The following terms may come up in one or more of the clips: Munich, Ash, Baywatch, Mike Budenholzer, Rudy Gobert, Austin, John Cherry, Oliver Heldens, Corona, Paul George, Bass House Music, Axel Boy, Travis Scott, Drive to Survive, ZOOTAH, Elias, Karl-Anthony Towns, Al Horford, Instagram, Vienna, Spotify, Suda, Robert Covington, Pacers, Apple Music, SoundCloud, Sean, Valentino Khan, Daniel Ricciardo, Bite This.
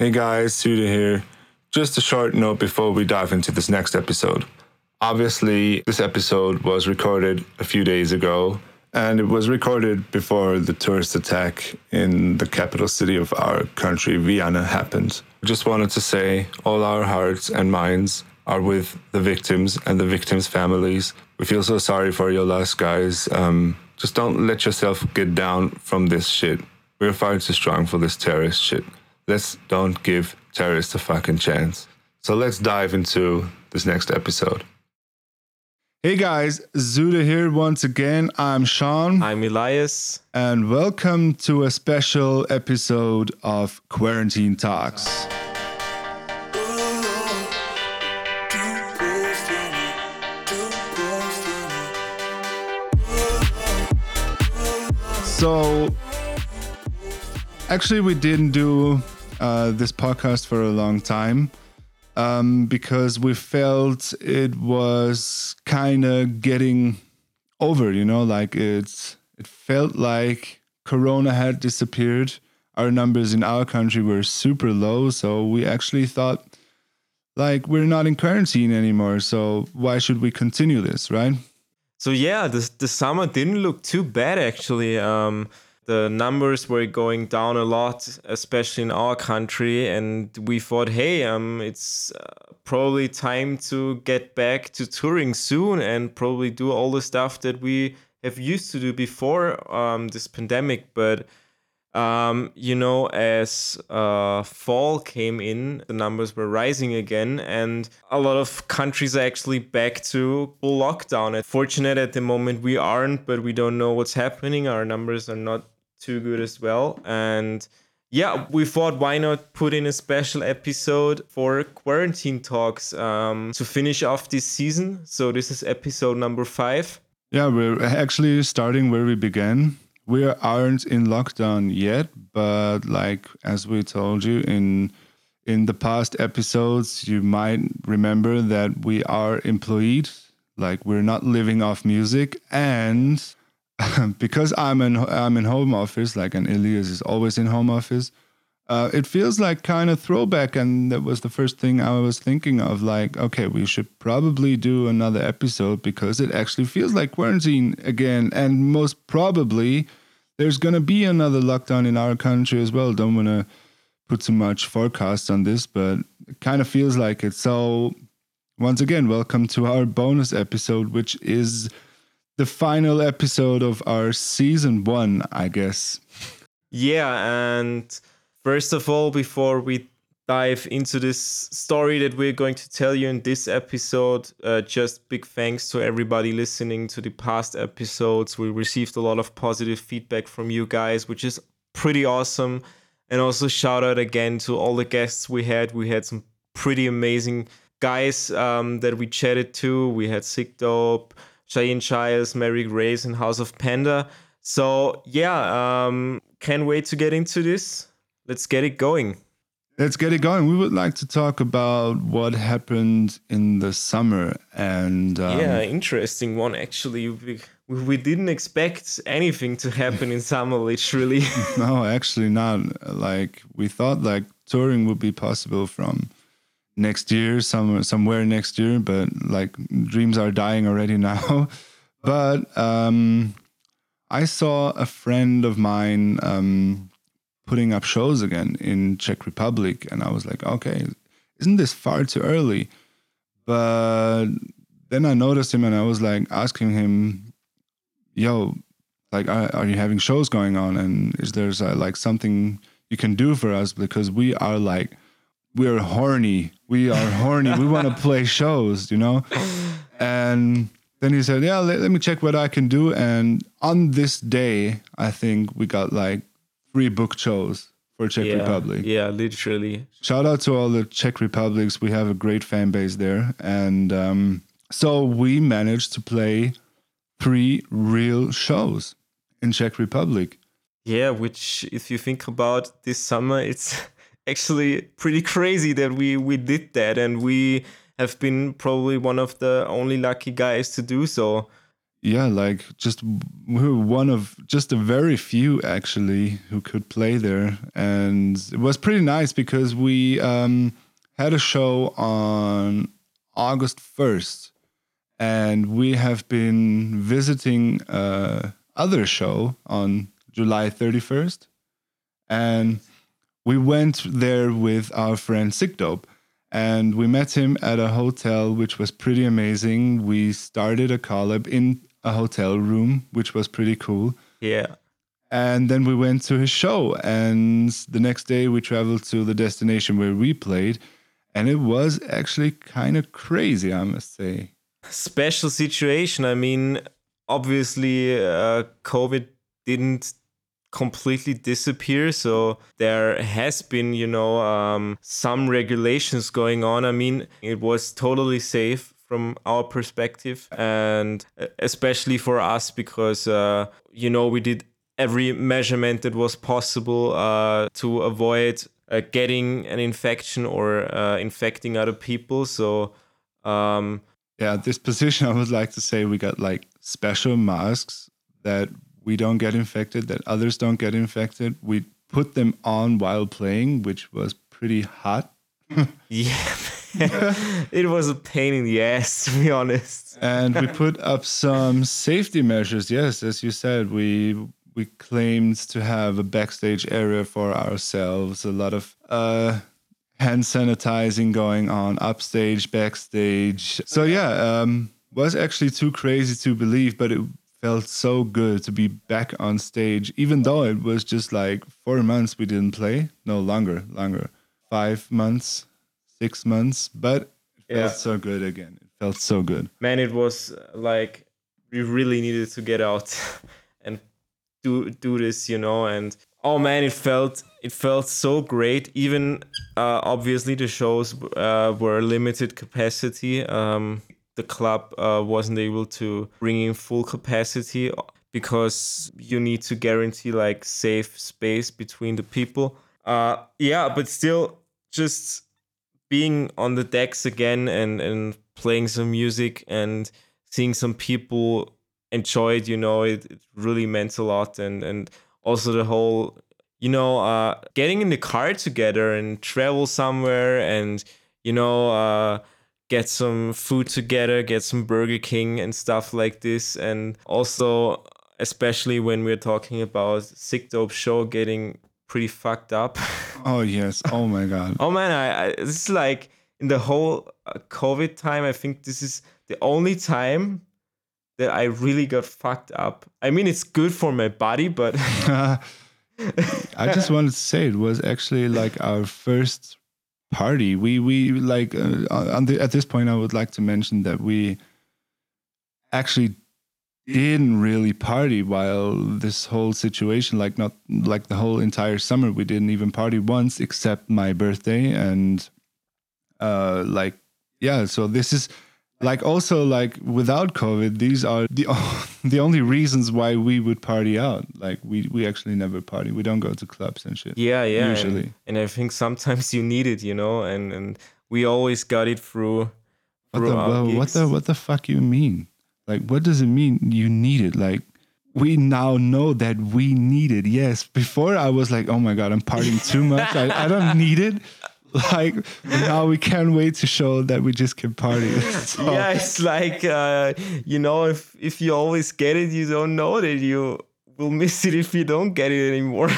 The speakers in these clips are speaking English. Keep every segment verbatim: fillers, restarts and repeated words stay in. Hey guys, Suda here. Just a short note before we dive into this next episode. Obviously, this episode was recorded a few days ago, and it was recorded before the tourist attack in the capital city of our country, Vienna, happened. Just wanted to say all our hearts and minds are with the victims and the victims' families. We feel so sorry for your loss, guys. Um, just don't let yourself get down from this shit. We're far too strong for this terrorist shit. Let's don't give terrorists a fucking chance. So let's dive into this next episode. Hey guys, ZOOTAH here once again. I'm Sean. I'm Elias. And welcome to a special episode of Quarantine Talks. So, actually we didn't do... Uh, this podcast for a long time um, because we felt it was kind of getting over, you know, like it's it felt like Corona had disappeared. Our numbers in our country were super low, so we actually thought like we're not in quarantine anymore, so why should we continue this, right? So yeah, the, the summer didn't look too bad actually. Um The numbers were going down a lot, especially in our country, and we thought, hey, um, it's uh, probably time to get back to touring soon and probably do all the stuff that we have used to do before um, this pandemic. But, um, you know, as uh, fall came in, the numbers were rising again, and a lot of countries are actually back to full lockdown. And fortunate at the moment we aren't, but we don't know what's happening. Our numbers are not too good as well, and yeah, we thought why not put in a special episode for Quarantine Talks um to finish off this season. So this is episode number five. Yeah, we're actually starting where we began. We aren't in lockdown yet, but like as we told you in in the past episodes, you might remember that we are employed, like we're not living off music. And because I'm in I'm in home office, like and Elias is always in home office, uh, it feels like kind of throwback, and that was the first thing I was thinking of. Like, okay, we should probably do another episode because it actually feels like quarantine again, and most probably there's gonna be another lockdown in our country as well. Don't wanna put too much forecast on this, but it kind of feels like it. So once again, welcome to our bonus episode, which is the final episode of our season one, I guess. Yeah, and first of all, before we dive into this story that we're going to tell you in this episode, uh, just big thanks to everybody listening to the past episodes. We received a lot of positive feedback from you guys, which is pretty awesome. And also shout out again to all the guests we had. We had some pretty amazing guys um, that we chatted to. We had Sickdope, Cheyenne Chires, Mary Grace, and House of Panda. So yeah, um, can't wait to get into this. Let's get it going. Let's get it going. We would like to talk about what happened in the summer. And um, yeah, interesting one, actually. We, we didn't expect anything to happen in summer, literally. No, actually not. Like we thought like touring would be possible from next year, some, somewhere next year, but like dreams are dying already now. But um, I saw a friend of mine um, putting up shows again in Czech Republic, and I was like, okay, isn't this far too early? But then I noticed him, and I was like asking him, yo, like, are, are you having shows going on? And is there like something you can do for us? Because we are like, we're horny. We are horny. We want to play shows, you know? And then he said, yeah, let, let me check what I can do. And on this day, I think we got like three booked shows for Czech yeah, Republic. Yeah, literally. Shout out to all the Czech Republics. We have a great fan base there. And um, so we managed to play three real shows in Czech Republic. Yeah, which if you think about this summer, it's... actually pretty crazy that we we did that, and we have been probably one of the only lucky guys to do so. yeah, like just we were one of just a very few actually who could play there. And it was pretty nice because we um, had a show on August first and we have been visiting uh, other show on July thirty-first. And we went there with our friend Sickdope, and we met him at a hotel, which was pretty amazing. We started a collab in a hotel room, which was pretty cool. Yeah. And then we went to his show, and the next day we traveled to the destination where we played, and it was actually kind of crazy, I must say. Special situation. I mean, obviously, uh, COVID didn't completely disappear, so there has been, you know, um, some regulations going on. I mean, it was totally safe from our perspective, and especially for us because, uh, you know, we did every measurement that was possible uh, to avoid uh, getting an infection or uh, infecting other people. So, um, yeah, this position, I would like to say we got like special masks that we don't get infected, that others don't get infected. We put them on while playing, which was pretty hot. Yeah, it was a pain in the ass, to be honest. And we put up some safety measures. Yes, as you said, we we claimed to have a backstage area for ourselves, a lot of uh, hand sanitizing going on upstage, backstage. So yeah, um, was actually too crazy to believe, but it felt so good to be back on stage, even though it was just like four months we didn't play. No, longer, longer. Five months, six months. But it felt yeah. so good again. It felt so good. Man, it was like we really needed to get out and do do this, you know. And oh man, it felt it felt so great. Even uh, obviously the shows uh, were limited capacity. Um, The club uh, wasn't able to bring in full capacity because you need to guarantee like safe space between the people. Uh, yeah, but still just being on the decks again and, and playing some music and seeing some people enjoy it, you know, it, it really meant a lot. And, and also the whole, you know, uh, getting in the car together and travel somewhere and, you know, uh, get some food together, get some Burger King and stuff like this. And also, especially when we're talking about Sickdope show getting pretty fucked up. Oh, yes. Oh, my God. Oh, man. I, I this is like in the whole COVID time, I think this is the only time that I really got fucked up. I mean, it's good for my body, but... I just wanted to say it was actually like our first... party. We we like uh, on the, at this point I would like to mention that we actually didn't really party while this whole situation, like not like the whole entire summer we didn't even party once except my birthday. And uh like yeah so this is like also like without COVID, these are the the only reasons why we would party out. Like we, we actually never party. We don't go to clubs and shit. Yeah, yeah. Usually. And, and I think sometimes you need it, you know, and, and we always got it through, through what the, our well, gigs. What the what the fuck you mean? Like what does it mean you need it? Like we now know that we need it. Yes. Before I was like, oh my God, I'm partying too much. I, I don't need it. Like now we can't wait to show that we just can party. So. Yeah, it's like uh, you know, if if you always get it, you don't know that you will miss it if you don't get it anymore.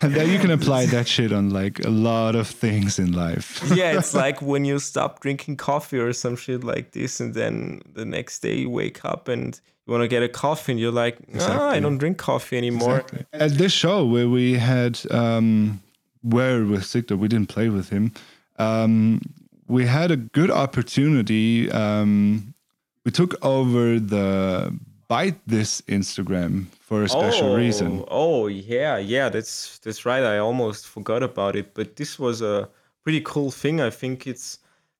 And then you can apply that shit on like a lot of things in life. Yeah, it's like when you stop drinking coffee or some shit like this, and then the next day you wake up and you want to get a coffee, and you're like, ah, exactly. I don't drink coffee anymore. Exactly. At this show where we had. Um, Where with Sickdope, we didn't play with him. Um, we had a good opportunity. Um, we took over the Bite This Instagram for a special oh, reason. Oh yeah, yeah, that's that's right. I almost forgot about it, but this was a pretty cool thing. I think it's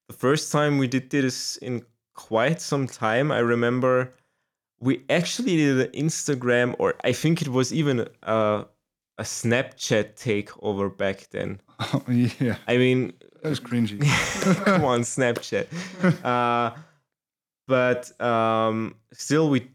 the first time we did this in quite some time. I remember we actually did an Instagram, or I think it was even a. a Snapchat takeover back then. Oh, yeah. I mean... That was cringy. Come on, Snapchat. Uh, but um, still, we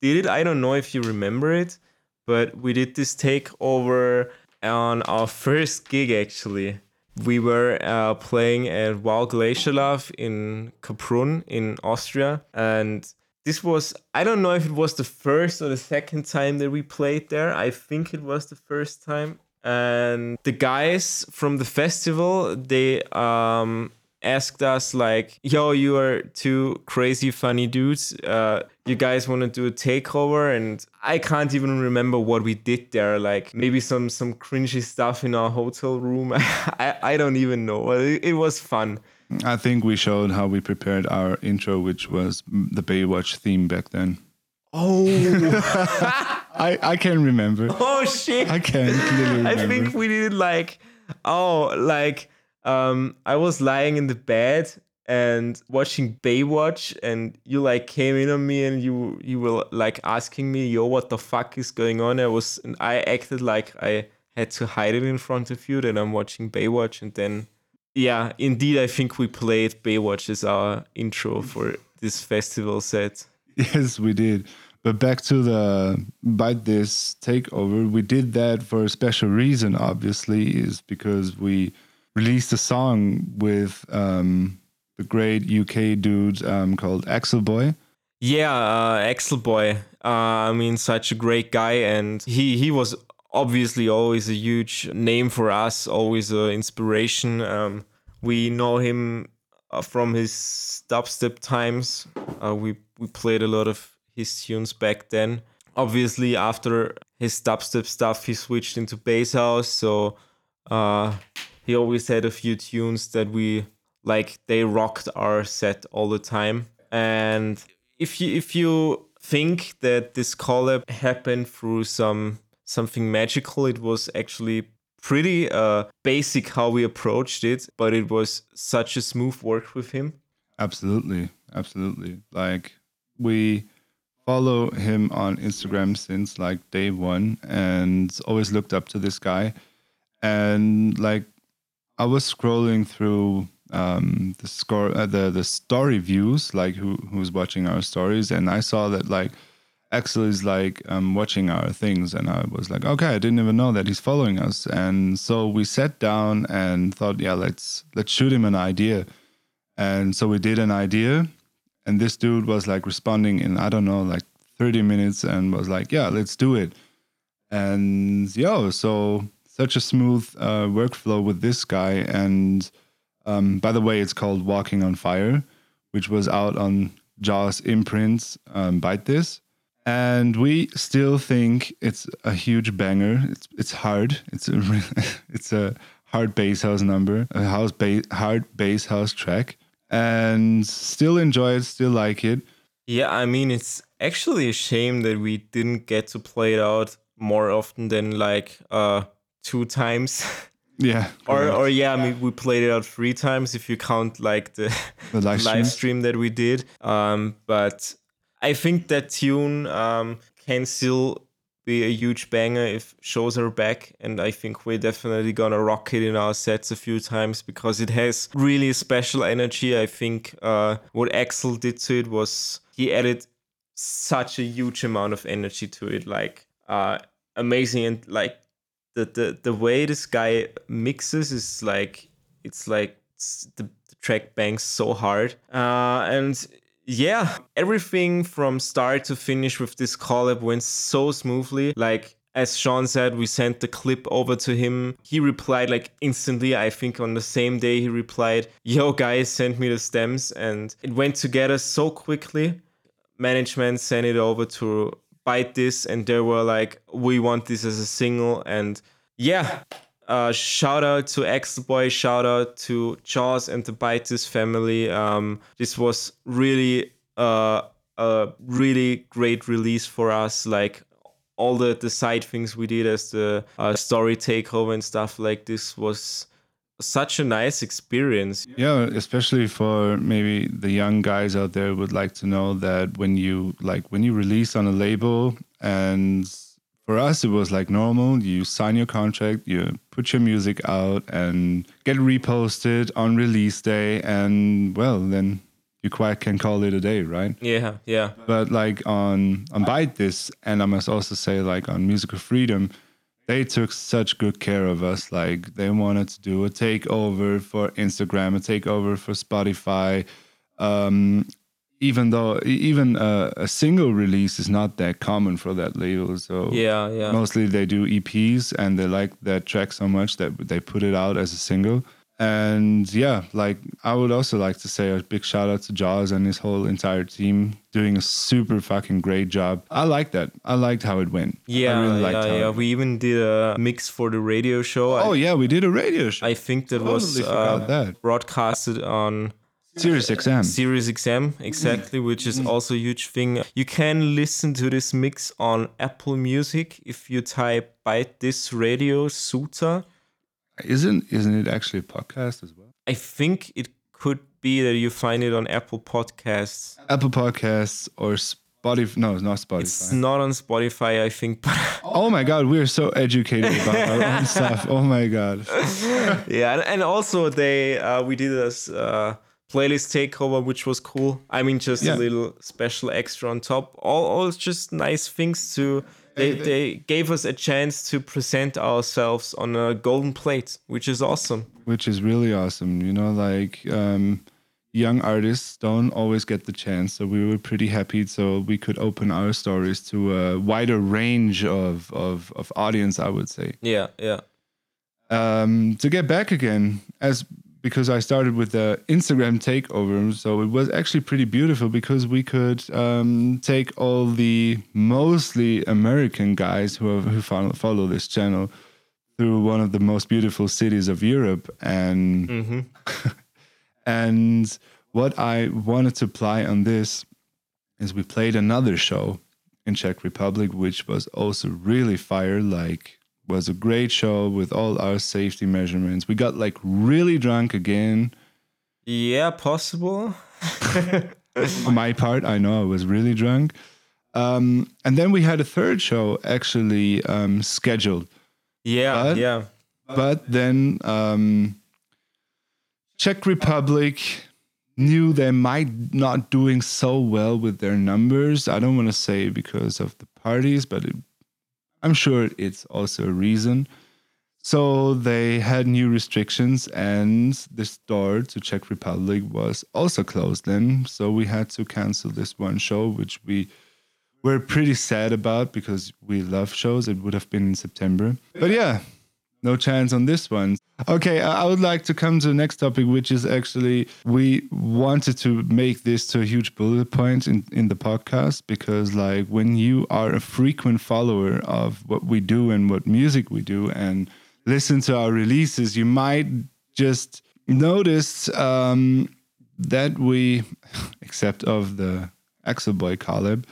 did it. I don't know if you remember it, but we did this takeover on our first gig, actually. We were uh, playing at Wow Glacier Love in Kaprun in Austria. And this was, I don't know if it was the first or the second time that we played there. I think it was the first time. And the guys from the festival, they um, asked us like, yo, you are two crazy funny dudes. Uh, you guys want to do a takeover? And I can't even remember what we did there. Like maybe some some cringy stuff in our hotel room. I, I don't even know. It, it was fun. I think we showed how we prepared our intro, which was the Baywatch theme back then. Oh, I, I can remember. Oh, shit. I can clearly remember. I think we did like, oh, like um, I was lying in the bed and watching Baywatch, and you like came in on me and you you were like asking me, yo, what the fuck is going on? I was, and I acted like I had to hide it in front of you that I'm watching Baywatch. And then, yeah, indeed, I think we played Baywatch as our intro for this festival set. Yes, we did. But back to the Bite This takeover, we did that for a special reason, obviously, is because we released a song with um, the great U K dude um, called Axel Boy. Yeah, uh, Axel Boy. Uh, I mean, such a great guy. And he, he was obviously always a huge name for us, always an inspiration. Um, we know him uh, from his dubstep times. Uh, we We played a lot of his tunes back then. Obviously, after his dubstep stuff, he switched into Bass House. So uh, he always had a few tunes that we, like, they rocked our set all the time. And if you if you think that this collab happened through some something magical, it was actually pretty uh, basic how we approached it. But it was such a smooth work with him. Absolutely. Absolutely. Like... We follow him on Instagram since like day one and always looked up to this guy. And like I was scrolling through um, the score, uh, the the story views, like who who's watching our stories, and I saw that like Axel is like um, watching our things, and I was like, okay, I didn't even know that he's following us. And so we sat down and thought, yeah, let's let's shoot him an idea. And so we did an idea. And this dude was like responding in, I don't know, like thirty minutes and was like, yeah, let's do it. And yo, so such a smooth uh, workflow with this guy. And um, by the way, it's called Walking on Fire, which was out on Jaws Imprints, um, Bite This. And we still think it's a huge banger. It's it's hard. It's a, it's a hard bass house number, a house ba- hard bass house track. And still enjoy it, still like it. Yeah, I mean, it's actually a shame that we didn't get to play it out more often than like uh, two times. Yeah. or, or yeah, I mean, we played it out three times if you count like the, the live, stream. live stream that we did. Um, but I think that tune um, can still be a huge banger if shows are back, and I think we're definitely gonna rock it in our sets a few times because it has really special energy. I think uh, what Axel did to it was he added such a huge amount of energy to it, like uh, amazing. And like the, the the way this guy mixes is like it's like it's the, the track bangs so hard uh, and. Yeah, everything from start to finish with this collab went so smoothly. Like, as Sean said, we sent the clip over to him. He replied like instantly. I think on the same day he replied, yo guys, send me the stems. And it went together so quickly. Management sent it over to Bite This, and they were like, we want this as a single. And yeah, uh, shout out to Axel Boy, shout out to Jaws and the Bite This family. Um, this was really uh, a really great release for us. Like all the, the side things we did as the uh, story takeover and stuff like this was such a nice experience. Yeah, especially for maybe the young guys out there would like to know that when you like when you release on a label and for us, it was like normal. You sign your contract, you put your music out and get reposted on release day. And well, then you quite can call it a day, right? Yeah, yeah. But like on on Bite This, and I must also say like on Musical Freedom, they took such good care of us. Like they wanted to do a takeover for Instagram, a takeover for Spotify. Um, even though even a, a single release is not that common for that label. So yeah, yeah. Mostly they do E Ps, and they like that track so much that they put it out as a single. And yeah, like I would also like to say a big shout out to Jaws and his whole entire team doing a super fucking great job. I like that. I liked how it went. Yeah, I really liked yeah, how yeah. It we even did a mix for the radio show. Oh I, yeah, we did a radio show. I think that totally was uh, that. broadcasted on Sirius X M. Sirius X M, exactly, which is also a huge thing. You can listen to this mix on Apple Music if you type Bite This Radio ZOOTAH. Isn't isn't it actually a podcast as well? I think it could be that you find it on Apple Podcasts. Apple Podcasts or Spotify. No, it's not Spotify. It's not on Spotify, I think. But oh my God, we are so educated about our own stuff. Oh my God. Yeah, and also they uh, we did this uh, playlist takeover, which was cool. I mean, just yeah. a little special extra on top. All all just nice things to... They, they gave us a chance to present ourselves on a golden plate, which is awesome. Which is really awesome. You know, like um, young artists don't always get the chance. So we were pretty happy. So we could open our stories to a wider range of, of, of audience, I would say. Yeah, yeah. Um, to get back again, as because I started with the Instagram takeover. So it was actually pretty beautiful because we could um, take all the mostly American guys who, have, who follow this channel through one of the most beautiful cities of Europe. And, mm-hmm. and what I wanted to apply on this is we played another show in Czech Republic, which was also really fire, like, was a great show with all our safety measurements. We got like really drunk again. Yeah, possible. For my part, I know I was really drunk. Um, and then we had a third show actually um, scheduled. Yeah, but, yeah. But then um, Czech Republic knew they might not doing so well with their numbers. I don't want to say because of the parties, but it I'm sure it's also a reason. So they had new restrictions and the door to Czech Republic was also closed then. So we had to cancel this one show, which we were pretty sad about because we love shows. It would have been in September. But yeah, no chance on this one. Okay, I would like to come to the next topic, which is actually we wanted to make this to a huge bullet point in, in the podcast because like when you are a frequent follower of what we do and what music we do and listen to our releases, you might just notice um, that we, except of the Axel Boy collab,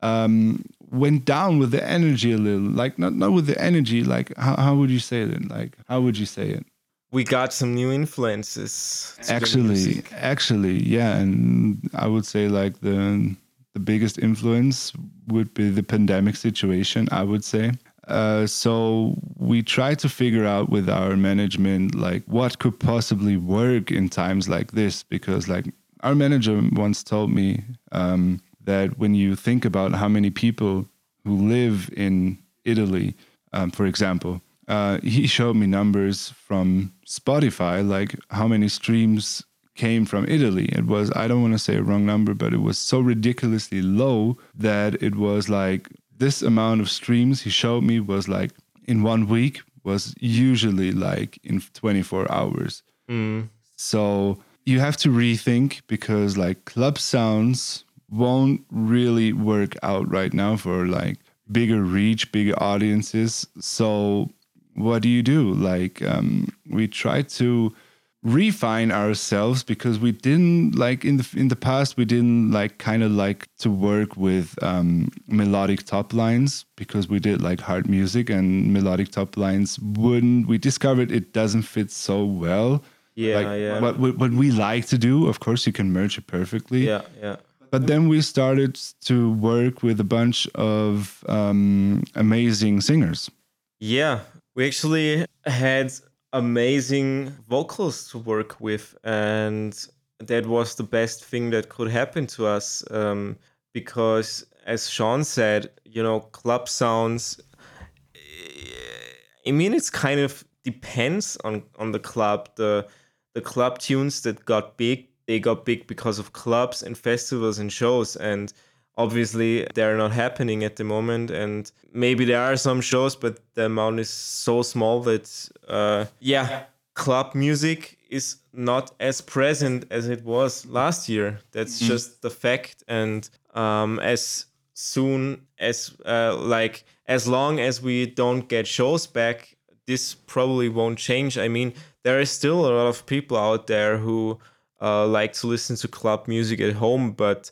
um, went down with the energy a little, like not not with the energy, like how, how would you say it? Like how would you say it? We got some new influences. Actually, actually, yeah, and I would say like the the biggest influence would be the pandemic situation, I would say. Uh, so we tried to figure out with our management like what could possibly work in times like this, because like our manager once told me. Um, that when you think about how many people who live in Italy, um, for example, uh, he showed me numbers from Spotify, like how many streams came from Italy. It was, I don't want to say a wrong number, but it was so ridiculously low that it was like this amount of streams he showed me was like in one week was usually like in twenty-four hours. Mm. So you have to rethink because like club sounds won't really work out right now for like bigger reach, bigger audiences. So what do you do? Like um, we try to refine ourselves because we didn't like in the in the past we didn't like kind of like to work with um, melodic top lines because we did like hard music and melodic top lines wouldn't. We discovered it doesn't fit so well. Yeah, like, yeah. What what we like to do, of course, you can merge it perfectly. Yeah, yeah. But then we started to work with a bunch of um, amazing singers. Yeah, we actually had amazing vocals to work with. And that was the best thing that could happen to us, um, because as Sean said, you know, club sounds, I mean, it's kind of depends on, on the club. The the club tunes that got big, they got big because of clubs and festivals and shows, and obviously they're not happening at the moment, and maybe there are some shows, but the amount is so small that uh, yeah, yeah, club music is not as present as it was last year. That's mm-hmm. just the fact. And um, as soon as uh, like as long as we don't get shows back, this probably won't change. I mean, there is still a lot of people out there who uh, like to listen to club music at home, but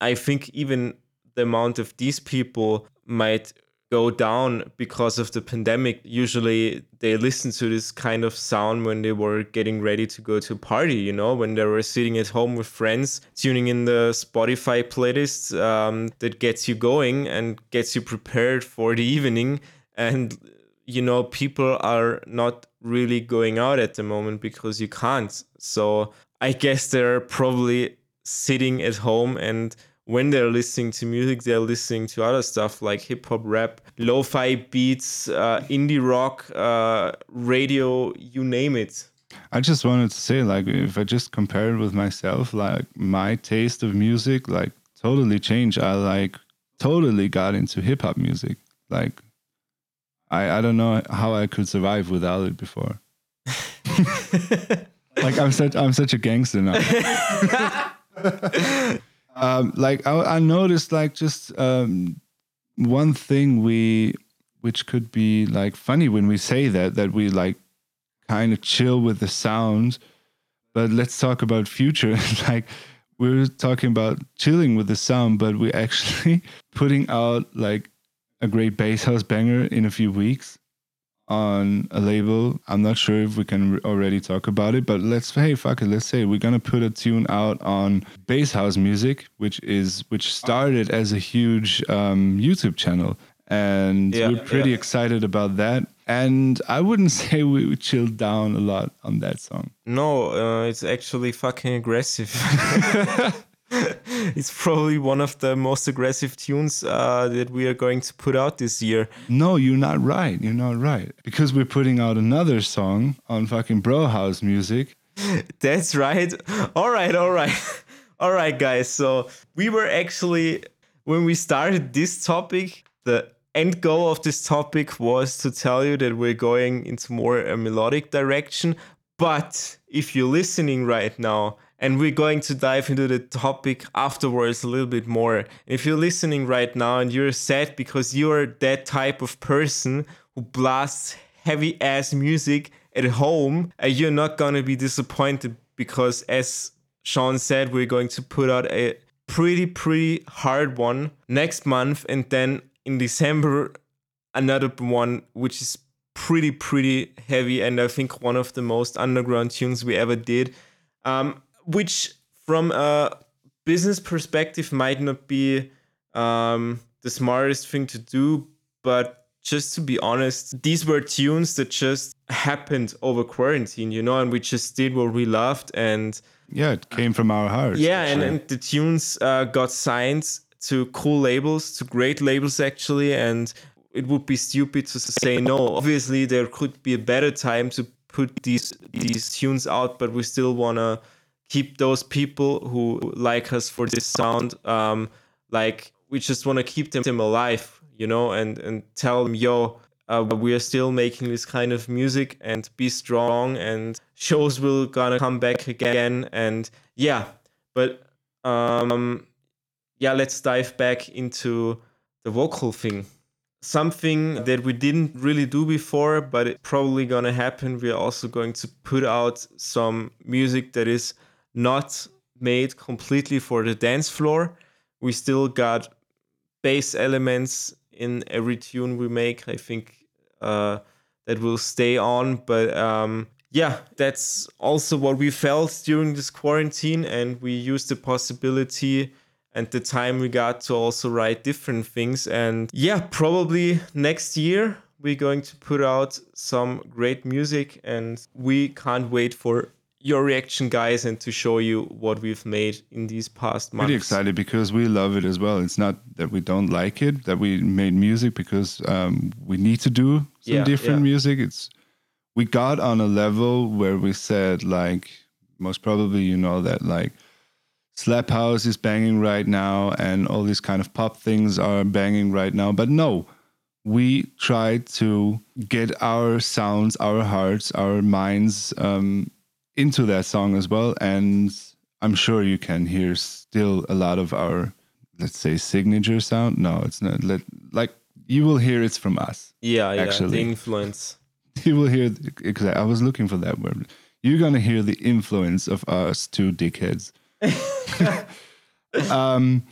I think even the amount of these people might go down because of the pandemic. Usually they listen to this kind of sound when they were getting ready to go to a party, you know, when they were sitting at home with friends, tuning in the Spotify playlists um, that gets you going and gets you prepared for the evening. And, you know, people are not really going out at the moment because you can't. So I guess they're probably sitting at home, and when they're listening to music, they're listening to other stuff like hip-hop, rap, lo-fi beats, uh, indie rock, uh, radio, you name it. I just wanted to say, like, if I just compare it with myself, like, my taste of music, like, totally changed. I, like, totally got into hip-hop music. Like, I, I don't know how I could survive without it before. Like, I'm such, I'm such a gangster now. Um, like I, I noticed, like just um, one thing we, which could be like funny when we say that, that we like kind of chill with the sound, but let's talk about future. Like we were talking about chilling with the sound, but we're actually putting out like a great bass house banger in a few weeks on a label. I'm not sure if we can already talk about it, but let's hey fuck it let's say we're gonna put a tune out on Bass House Music, which is which started as a huge um YouTube channel, and yeah, we're pretty yeah. excited about that. And I wouldn't say we chilled down a lot on that song. No, uh, it's actually fucking aggressive. It's probably one of the most aggressive tunes uh, that we are going to put out this year. No, you're not right. You're not right. Because we're putting out another song on fucking Bro House Music. That's right. All right, all right. All right, guys. So we were actually, when we started this topic, the end goal of this topic was to tell you that we're going into more a melodic direction. But if you're listening right now, and we're going to dive into the topic afterwards a little bit more. If you're listening right now and you're sad because you're that type of person who blasts heavy ass music at home, you're not going to be disappointed, because as Sean said, we're going to put out a pretty, pretty hard one next month. And then in December, another one, which is pretty, pretty heavy. And I think one of the most underground tunes we ever did. Um, Which, from a business perspective, might not be um, the smartest thing to do. But just to be honest, these were tunes that just happened over quarantine, you know, and we just did what we loved. And yeah, it came from our hearts. Yeah, and, and the tunes uh, got signed to cool labels, to great labels, actually. And it would be stupid to say no. Obviously, there could be a better time to put these these tunes out, but we still want to keep those people who like us for this sound, um, like, we just want to keep them, them alive, you know, and, and tell them, yo, uh, we are still making this kind of music, and be strong, and shows will gonna come back again. And yeah, but um, yeah, let's dive back into the vocal thing. Something that we didn't really do before, but it's probably gonna happen. We are also going to put out some music that is not made completely for the dance floor. We still got bass elements in every tune we make. I think uh, that will stay on. But um, yeah, that's also what we felt during this quarantine. And we used the possibility and the time we got to also write different things. And yeah, probably next year we're going to put out some great music. And we can't wait for your reaction, guys, and to show you what we've made in these past months. Really excited because we love it as well. It's not that we don't like it, that we made music because um, we need to do some yeah, different yeah. music. It's we got on a level where we said, like, most probably you know that, like, slap house is banging right now and all these kind of pop things are banging right now. But no, we tried to get our sounds, our hearts, our minds um, into that song as well. And I'm sure you can hear still a lot of our, let's say, signature sound. No, it's not let, like you will hear it's from us. Yeah, yeah, actually. The influence. You will hear, exactly. I was looking for that word. You're going to hear the influence of us two dickheads. um,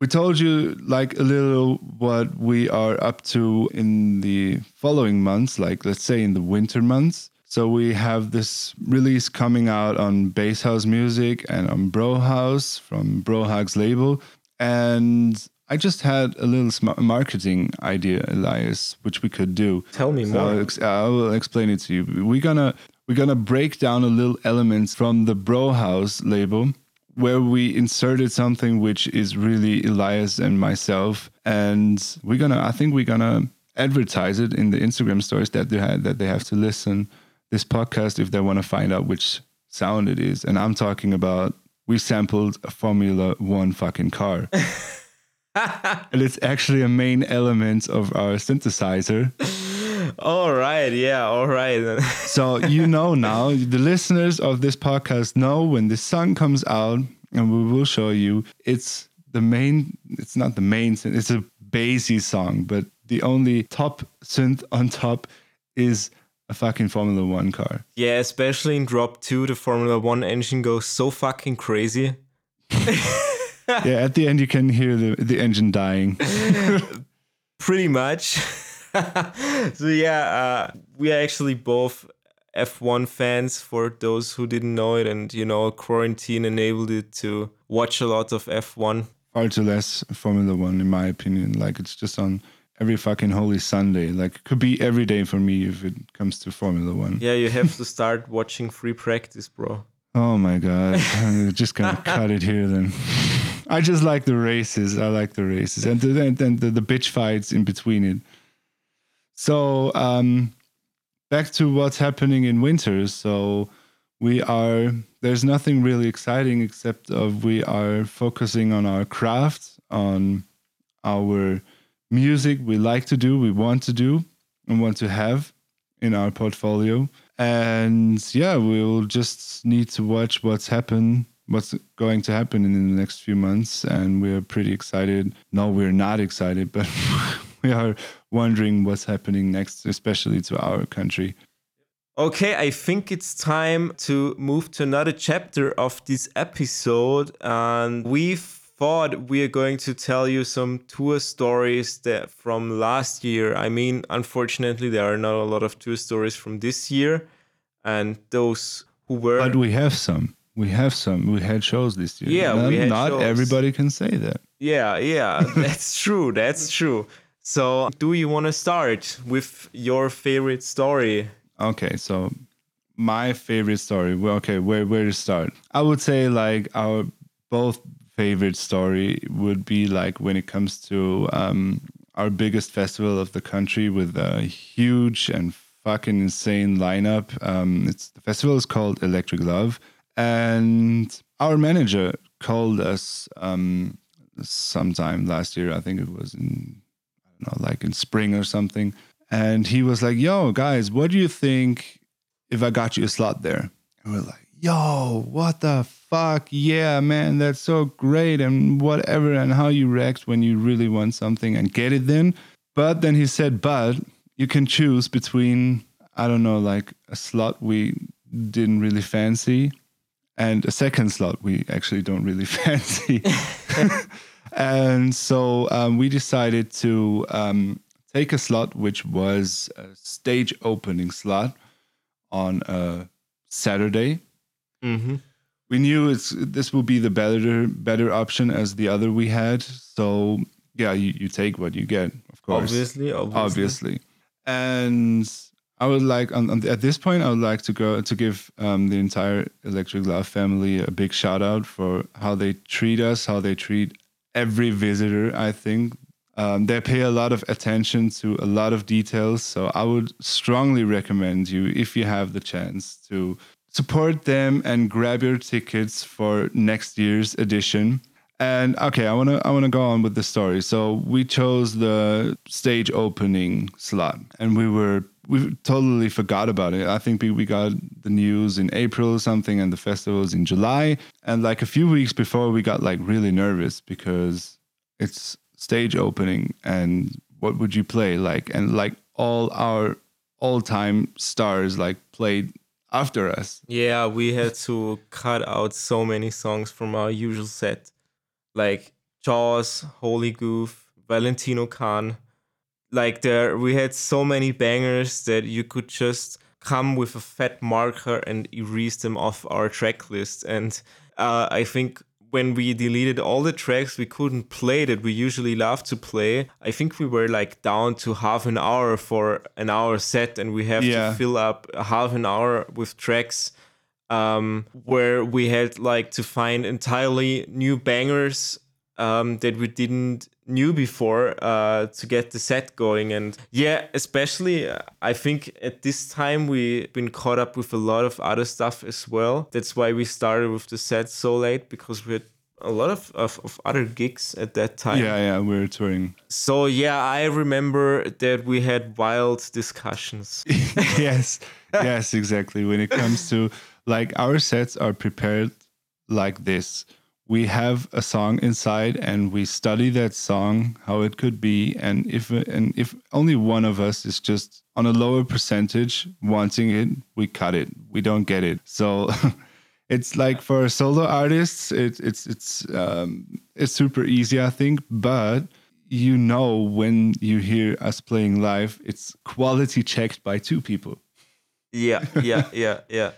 we told you like a little what we are up to in the following months, like let's say in the winter months. So we have this release coming out on Bass House Music and on Brohaus from Brohag's label. And I just had a little sm- marketing idea, Elias, which we could do. Tell me so more. I'll ex- I will explain it to you. We're gonna we're gonna break down a little elements from the Brohaus label, where we inserted something which is really Elias and myself, and we're gonna. I think we're gonna advertise it in the Instagram stories that they had that they have to listen this podcast if they want to find out which sound it is. And I'm talking about, we sampled a Formula One fucking car. And it's actually a main element of our synthesizer. All right. Yeah. All right. So, you know, now the listeners of this podcast know when the sun comes out, and we will show you, it's the main, it's not the main, it's a bassy song, but the only top synth on top is a fucking Formula One car. Yeah, especially in drop two, the Formula One engine goes so fucking crazy. Yeah, at the end you can hear the, the engine dying. Pretty much. So yeah, uh, we are actually both F one fans, for those who didn't know it, and you know, quarantine enabled it to watch a lot of F one. Far too less Formula One, in my opinion. Like, it's just on every fucking holy Sunday. Like, it could be every day for me if it comes to Formula One. Yeah, you have to start watching free practice, bro. Oh my God. I'm just going to cut it here then. I just like the races. I like the races. And then the, the, the bitch fights in between it. So um, back to what's happening in winter. So we are, there's nothing really exciting except of we are focusing on our craft, on our music we like to do, we want to do, and want to have in our portfolio. And yeah, we'll just need to watch what's happened, what's going to happen in the next few months. And we're pretty excited. No, we're not excited, but we are wondering what's happening next, especially to our country. Okay, I think it's time to move to another chapter of this episode. And we've thought we are going to tell you some tour stories that from last year. I mean, unfortunately, there are not a lot of tour stories from this year, and those who were. But we have some. We have some. We had shows this year. Yeah, we had shows. Not everybody can say that. Yeah, yeah, that's true. That's true. So, do you want to start with your favorite story? Okay, so my favorite story. Well, okay, where where to start? I would say like our both. favorite story would be like when it comes to um, our biggest festival of the country with a huge and fucking insane lineup. Um, it's the festival is called Electric Love, and our manager called us um, sometime last year. I think it was in I don't know, like in spring or something, and he was like, "Yo, guys, what do you think if I got you a slot there?" And we're like, "Yo, what the fuck? Yeah, man, that's so great," and whatever, and how you react when you really want something and get it then. But then he said, but you can choose between, I don't know, like a slot we didn't really fancy and a second slot we actually don't really fancy. And so um, we decided to um, take a slot, which was a stage opening slot on a Saturday. Mm-hmm. We knew it's this will be the better better option as the other we had. So yeah, you, you take what you get, of course. Obviously, obviously. Obviously. And I would like, on, on the, at this point, I would like to go to give um, the entire Electric Love family a big shout out for how they treat us, how they treat every visitor. I think um, they pay a lot of attention to a lot of details. So I would strongly recommend you, if you have the chance, to support them and grab your tickets for next year's edition. And okay, I wanna I wanna go on with the story. So we chose the stage opening slot, and we were we totally forgot about it. I think we, we got the news in April or something, and the festival's in July. And like a few weeks before, we got like really nervous because it's stage opening, and what would you play? Like and like all our all time stars like played after us. Yeah, we had to cut out so many songs from our usual set. Like Jaws, Holy Goof, Valentino Khan. Like there, we had so many bangers that you could just come with a fat marker and erase them off our track list. And uh, I think when we deleted all the tracks we couldn't play that we usually love to play, I think we were like down to half an hour for an hour set, and we have yeah. to fill up half an hour with tracks. Um, where we had like to find entirely new bangers um, that we didn't knew before uh, to get the set going. And yeah, especially uh, I think at this time we've been caught up with a lot of other stuff as well. That's why we started with the set so late, because we had a lot of, of, of other gigs at that time. Yeah, yeah, we were touring. So yeah, I remember that we had wild discussions. Yes, yes, exactly. When it comes to... Like our sets are prepared like this. We have a song inside and we study that song, how it could be. And if and if only one of us is just on a lower percentage wanting it, we cut it. We don't get it. So it's like for solo artists, it, it's, it's, um, it's super easy, I think. But you know, when you hear us playing live, it's quality checked by two people. Yeah, yeah, yeah, yeah.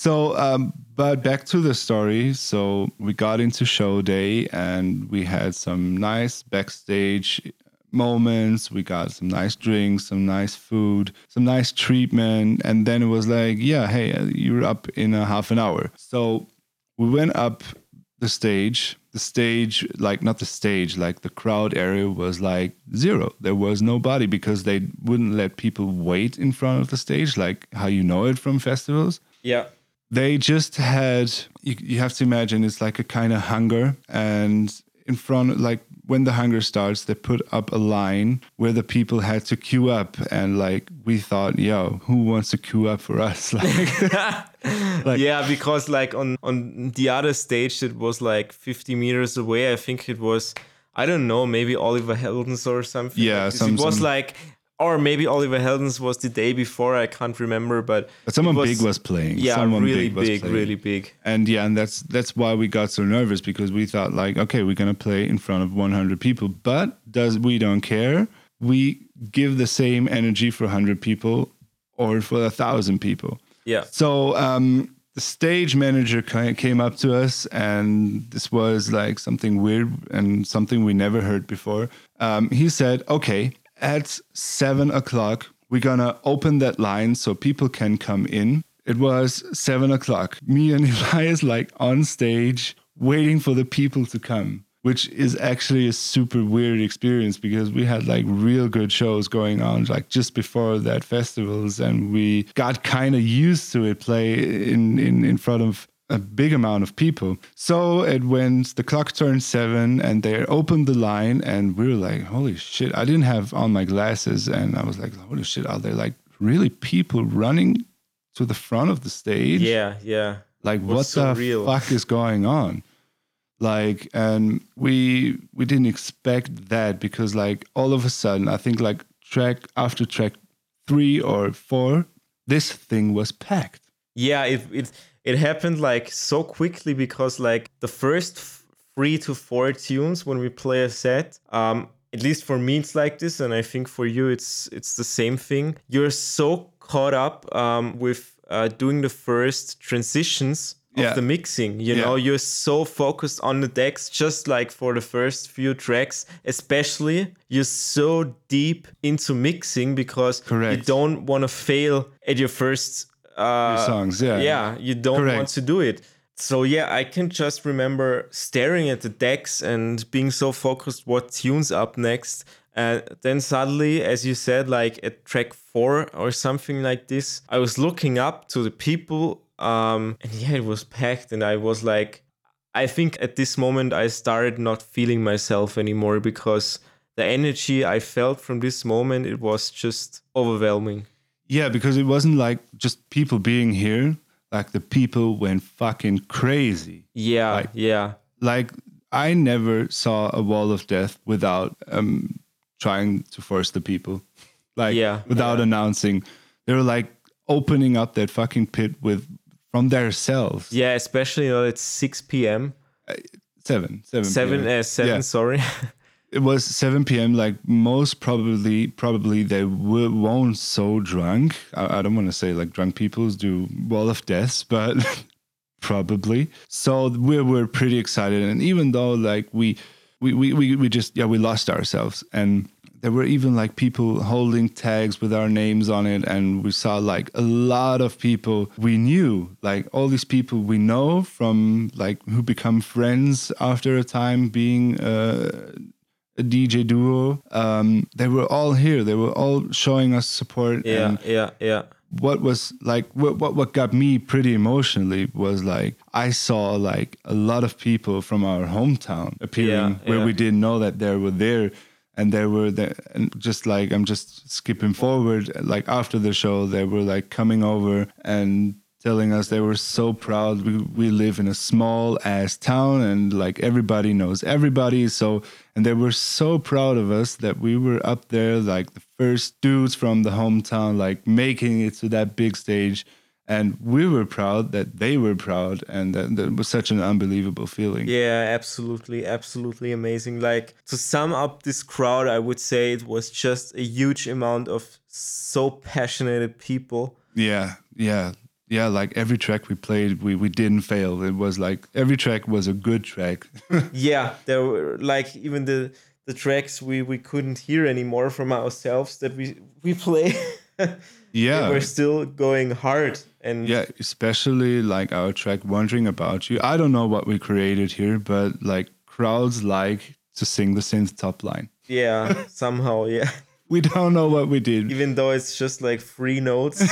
So, um, but back to the story. So we got into show day and we had some nice backstage moments. We got some nice drinks, some nice food, some nice treatment. And then it was like, yeah, hey, you're up in a half an hour. So we went up the stage. The stage, like not the stage, like the crowd area was like zero. There was nobody because they wouldn't let people wait in front of the stage, like how you know it from festivals. Yeah. They just had, you, you have to imagine it's like a kind of hunger, and in front, like when the hunger starts, they put up a line where the people had to queue up, and like we thought, yo, who wants to queue up for us? Like, like yeah, because like on, on the other stage that was like fifty meters away, I think it was, I don't know, maybe Oliver Heldens or something. Yeah, like some, it was some... like... Or maybe Oliver Heldens was the day before, I can't remember, but... But someone was, big was playing. Yeah, someone really big, was big playing. really big. And yeah, and that's that's why we got so nervous, because we thought like, okay, we're going to play in front of one hundred people, but does we don't care. We give the same energy for one hundred people or for one thousand people. Yeah. So um, the stage manager came up to us, and this was like something weird and something we never heard before. Um, he said, okay... At seven o'clock, we're gonna open that line so people can come in. It was seven o'clock. Me and Elias like on stage waiting for the people to come, which is actually a super weird experience because we had like real good shows going on like just before that festivals, and we got kind of used to it play in, in, in front of a big amount of people. So it went, the clock turned seven and they opened the line, and we were like, holy shit, I didn't have on my glasses. And I was like, holy shit, are there like really people running to the front of the stage? Yeah, yeah. Like what the fuck is going on? Like, and we, we didn't expect that, because like all of a sudden, I think like track after track three or four, this thing was packed. Yeah, it, it, It happened like so quickly, because like the first f- three to four tunes when we play a set, um, at least for me it's like this, and I think for you it's it's the same thing. You're so caught up um, with uh, doing the first transitions yeah. of the mixing. You yeah. know, you're so focused on the decks, just like for the first few tracks, especially you're so deep into mixing because Correct. you don't want to fail at your first uh, your songs. Yeah. yeah, you don't Correct. want to do it. So yeah, I can just remember staring at the decks and being so focused what tunes up next. And then suddenly, as you said, like at track four or something like this, I was looking up to the people um, and yeah, it was packed. And I was like, I think at this moment I started not feeling myself anymore because the energy I felt from this moment, it was just overwhelming. Yeah, because it wasn't like just people being here. Like the people went fucking crazy. Yeah, like, yeah. Like I never saw a wall of death without um, trying to force the people. Like yeah, without yeah. announcing. They were like opening up that fucking pit with from their selves. Yeah, especially you know, it's six p.m. Uh, seven. seven. seven, uh, seven yeah. sorry. It was seven p.m. Like most probably, probably they were, weren't so drunk. I, I don't want to say like drunk people do wall of deaths, but probably. So we were pretty excited. And even though like we, we, we, we, we just, yeah, we lost ourselves. And there were even like people holding tags with our names on it. And we saw like a lot of people we knew, like all these people we know from like who become friends after a time being, uh, a D J duo, um, they were all here. They were all showing us support. Yeah, and yeah, yeah. What was like, what, what what got me pretty emotionally was like, I saw like a lot of people from our hometown appearing yeah, where yeah. we didn't know that they were there. And they were there, and just like, I'm just skipping forward. Like after the show, they were like coming over and telling us they were so proud. We, we live in a small ass town and like everybody knows everybody. So, and they were so proud of us that we were up there, like the first dudes from the hometown, like making it to that big stage. And we were proud that they were proud. And that, that was such an unbelievable feeling. Yeah, absolutely. Absolutely amazing. Like to sum up this crowd, I would say it was just a huge amount of so passionate people. Yeah, yeah. Yeah, like every track we played, we, we didn't fail. It was like every track was a good track. Yeah, there were like even the the tracks we, we couldn't hear anymore from ourselves that we we play. Yeah, we were still going hard. And yeah, especially like our track "Wondering About You." I don't know what we created here, but like crowds like to sing the synth top line. Yeah, somehow. Yeah, we don't know what we did, even though it's just like three notes.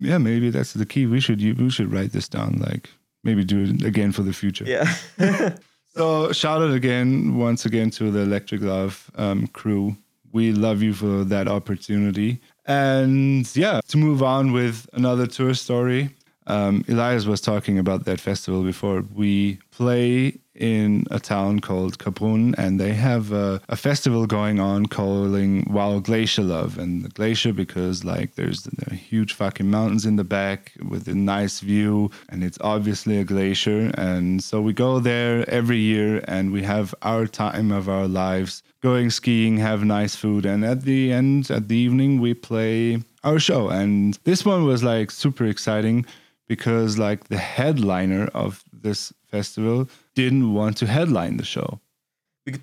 Yeah, maybe that's the key. We should we should write this down, like maybe do it again for the future. Yeah. So shout out again, once again, to the Electric Love um, crew. We love you for that opportunity. And yeah, to move on with another tour story. Um, Elias was talking about that festival before. We play in a town called Kaprun, and they have a, a festival going on calling Wow Glacier Love. And the glacier, because like there's the huge fucking mountains in the back with a nice view, and it's obviously a glacier. And so we go there every year and we have our time of our lives going skiing, have nice food. And at the end, at the evening, we play our show. And this one was like super exciting, because like the headliner of this festival didn't want to headline the show.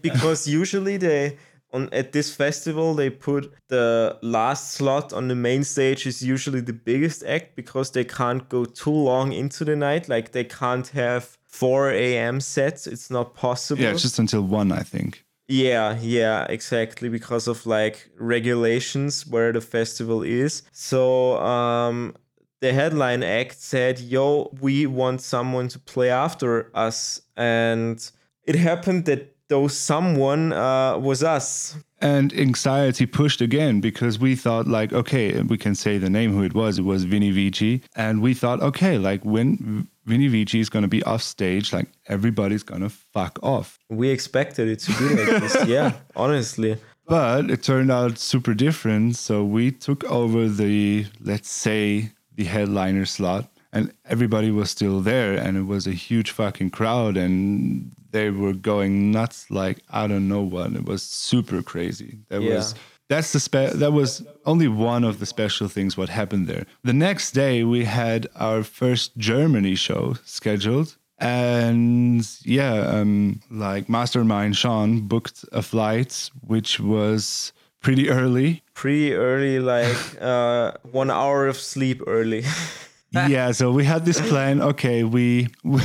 Because usually they on at this festival, they put the last slot on the main stage is usually the biggest act, because they can't go too long into the night. Like they can't have four a.m. sets. It's not possible. Yeah, it's just until one, I think. Yeah, yeah, exactly, because of like regulations where the festival is. So, um... the headline act said, yo, we want someone to play after us. And it happened that though someone uh, was us. And anxiety pushed again, because we thought like, okay, we can say the name who it was. It was Vini Vici. And we thought, okay, like when Vini Vici is going to be off stage, like everybody's going to fuck off. We expected it to be like this. Yeah, honestly. But it turned out super different. So we took over the, let's say, the headliner slot, and everybody was still there, and it was a huge fucking crowd, and they were going nuts like I don't know what. It was super crazy. There yeah. was That's the spe- that was only one of the special things what happened there. The next day we had our first Germany show scheduled. And yeah, um, like mastermind Sean booked a flight, which was pretty early. Pretty early, like uh, one hour of sleep early. Yeah, so we had this plan. Okay, we... we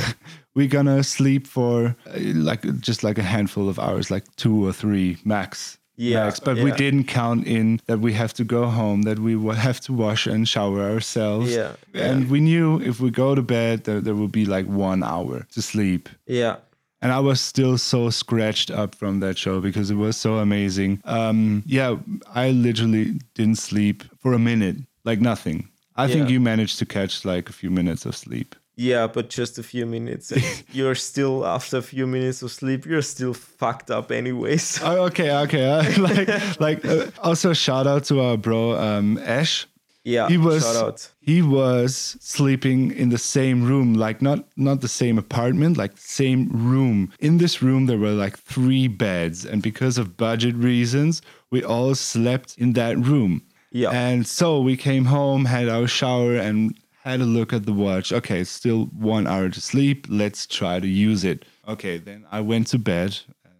we're gonna sleep for uh, like just like a handful of hours, like two or three max. Yeah, max. But yeah. we didn't count in that we have to go home, that we have to wash and shower ourselves. Yeah, and yeah. we knew if we go to bed, there, there would be like one hour to sleep. Yeah, and I was still so scratched up from that show because it was so amazing. Um, yeah, I literally didn't sleep for a minute, like nothing. I yeah. think you managed to catch like a few minutes of sleep. Yeah, but just a few minutes. You're still, after a few minutes of sleep, you're still fucked up anyways. Oh, okay, okay. Uh, like, like uh, also shout out to our bro, um, Ash. Yeah, he was, shout out. He was sleeping in the same room, like not, not the same apartment, like same room. In this room, there were like three beds. And because of budget reasons, we all slept in that room. Yeah. And so we came home, had our shower and... had a look at the watch. Okay, it's still one hour to sleep. Let's try to use it. Okay, then I went to bed. And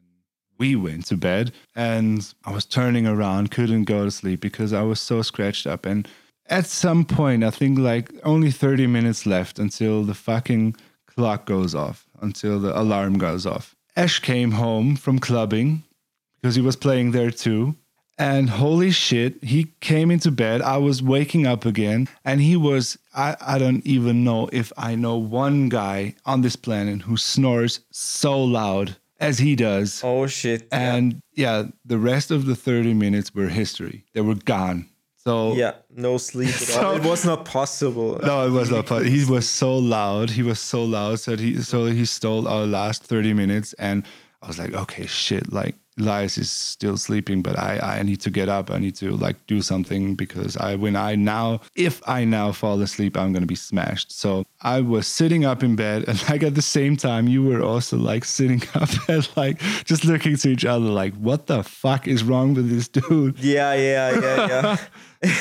we went to bed. And I was turning around, couldn't go to sleep because I was so scratched up. And at some point, I think like only thirty minutes left until the fucking clock goes off, until the alarm goes off. Ash came home from clubbing because he was playing there too. And holy shit, he came into bed. I was waking up again. And he was, I, I don't even know if I know one guy on this planet who snores so loud as he does. Oh shit. And yeah, yeah the rest of the thirty minutes were history. They were gone. So yeah, no sleep at so, all. It was not possible. No, it was not possible. He was so loud. He was so loud. So he, so he stole our last thirty minutes. And I was like, okay, shit, like. Elias is still sleeping, but I, I need to get up. I need to like do something because I when I now, if I now fall asleep, I'm going to be smashed. So I was sitting up in bed and like at the same time, you were also like sitting up and like just looking to each other like, what the fuck is wrong with this dude? Yeah, yeah, yeah, yeah.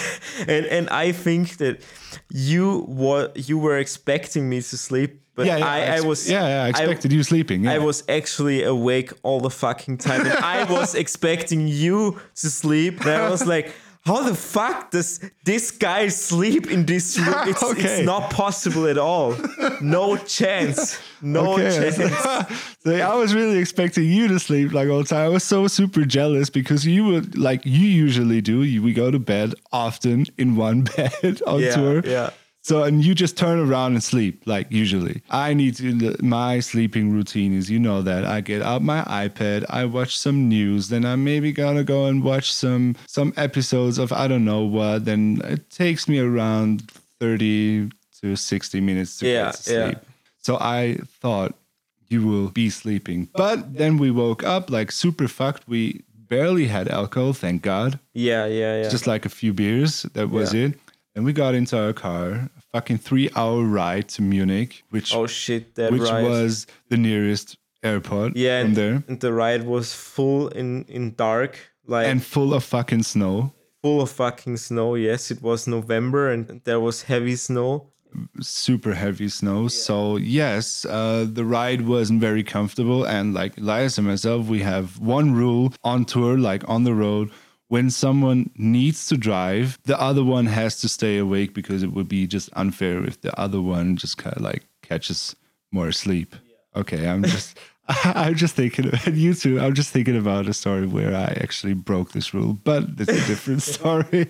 and and I think that you were, you were expecting me to sleep. But yeah, yeah, I, I, I was yeah, yeah I expected I, you sleeping. Yeah. I was actually awake all the fucking time. And I was expecting you to sleep. And I was like, how the fuck does this guy sleep in this room? It's, okay. it's not possible at all. No chance. No okay. chance. So I was really expecting you to sleep like all the time. I was so super jealous because you would like you usually do. You, we go to bed often in one bed on yeah, tour. Yeah. So, and you just turn around and sleep, like usually. I need to, my sleeping routine is, you know that, I get out my iPad, I watch some news, then I'm maybe gonna go and watch some some episodes of I don't know what, then it takes me around thirty to sixty minutes to yeah, get to sleep. Yeah. So I thought you will be sleeping. But then we woke up like super fucked, we barely had alcohol, thank God. Yeah, yeah, yeah. Just like a few beers, that was yeah. it. And we got into our car, a fucking three-hour ride to Munich, which oh shit, that which ride. was the nearest airport yeah, from there. And the ride was full in, in dark. like And full of fucking snow. Full of fucking snow, yes. It was November and there was heavy snow. Super heavy snow. Yeah. So yes, uh, the ride wasn't very comfortable. And like Elias and myself, we have one rule on tour, like on the road. When someone needs to drive, the other one has to stay awake because it would be just unfair if the other one just kind of like catches more sleep. Yeah. Okay, I'm just, I'm just thinking, and you too, I'm just thinking about a story where I actually broke this rule, but it's a different story.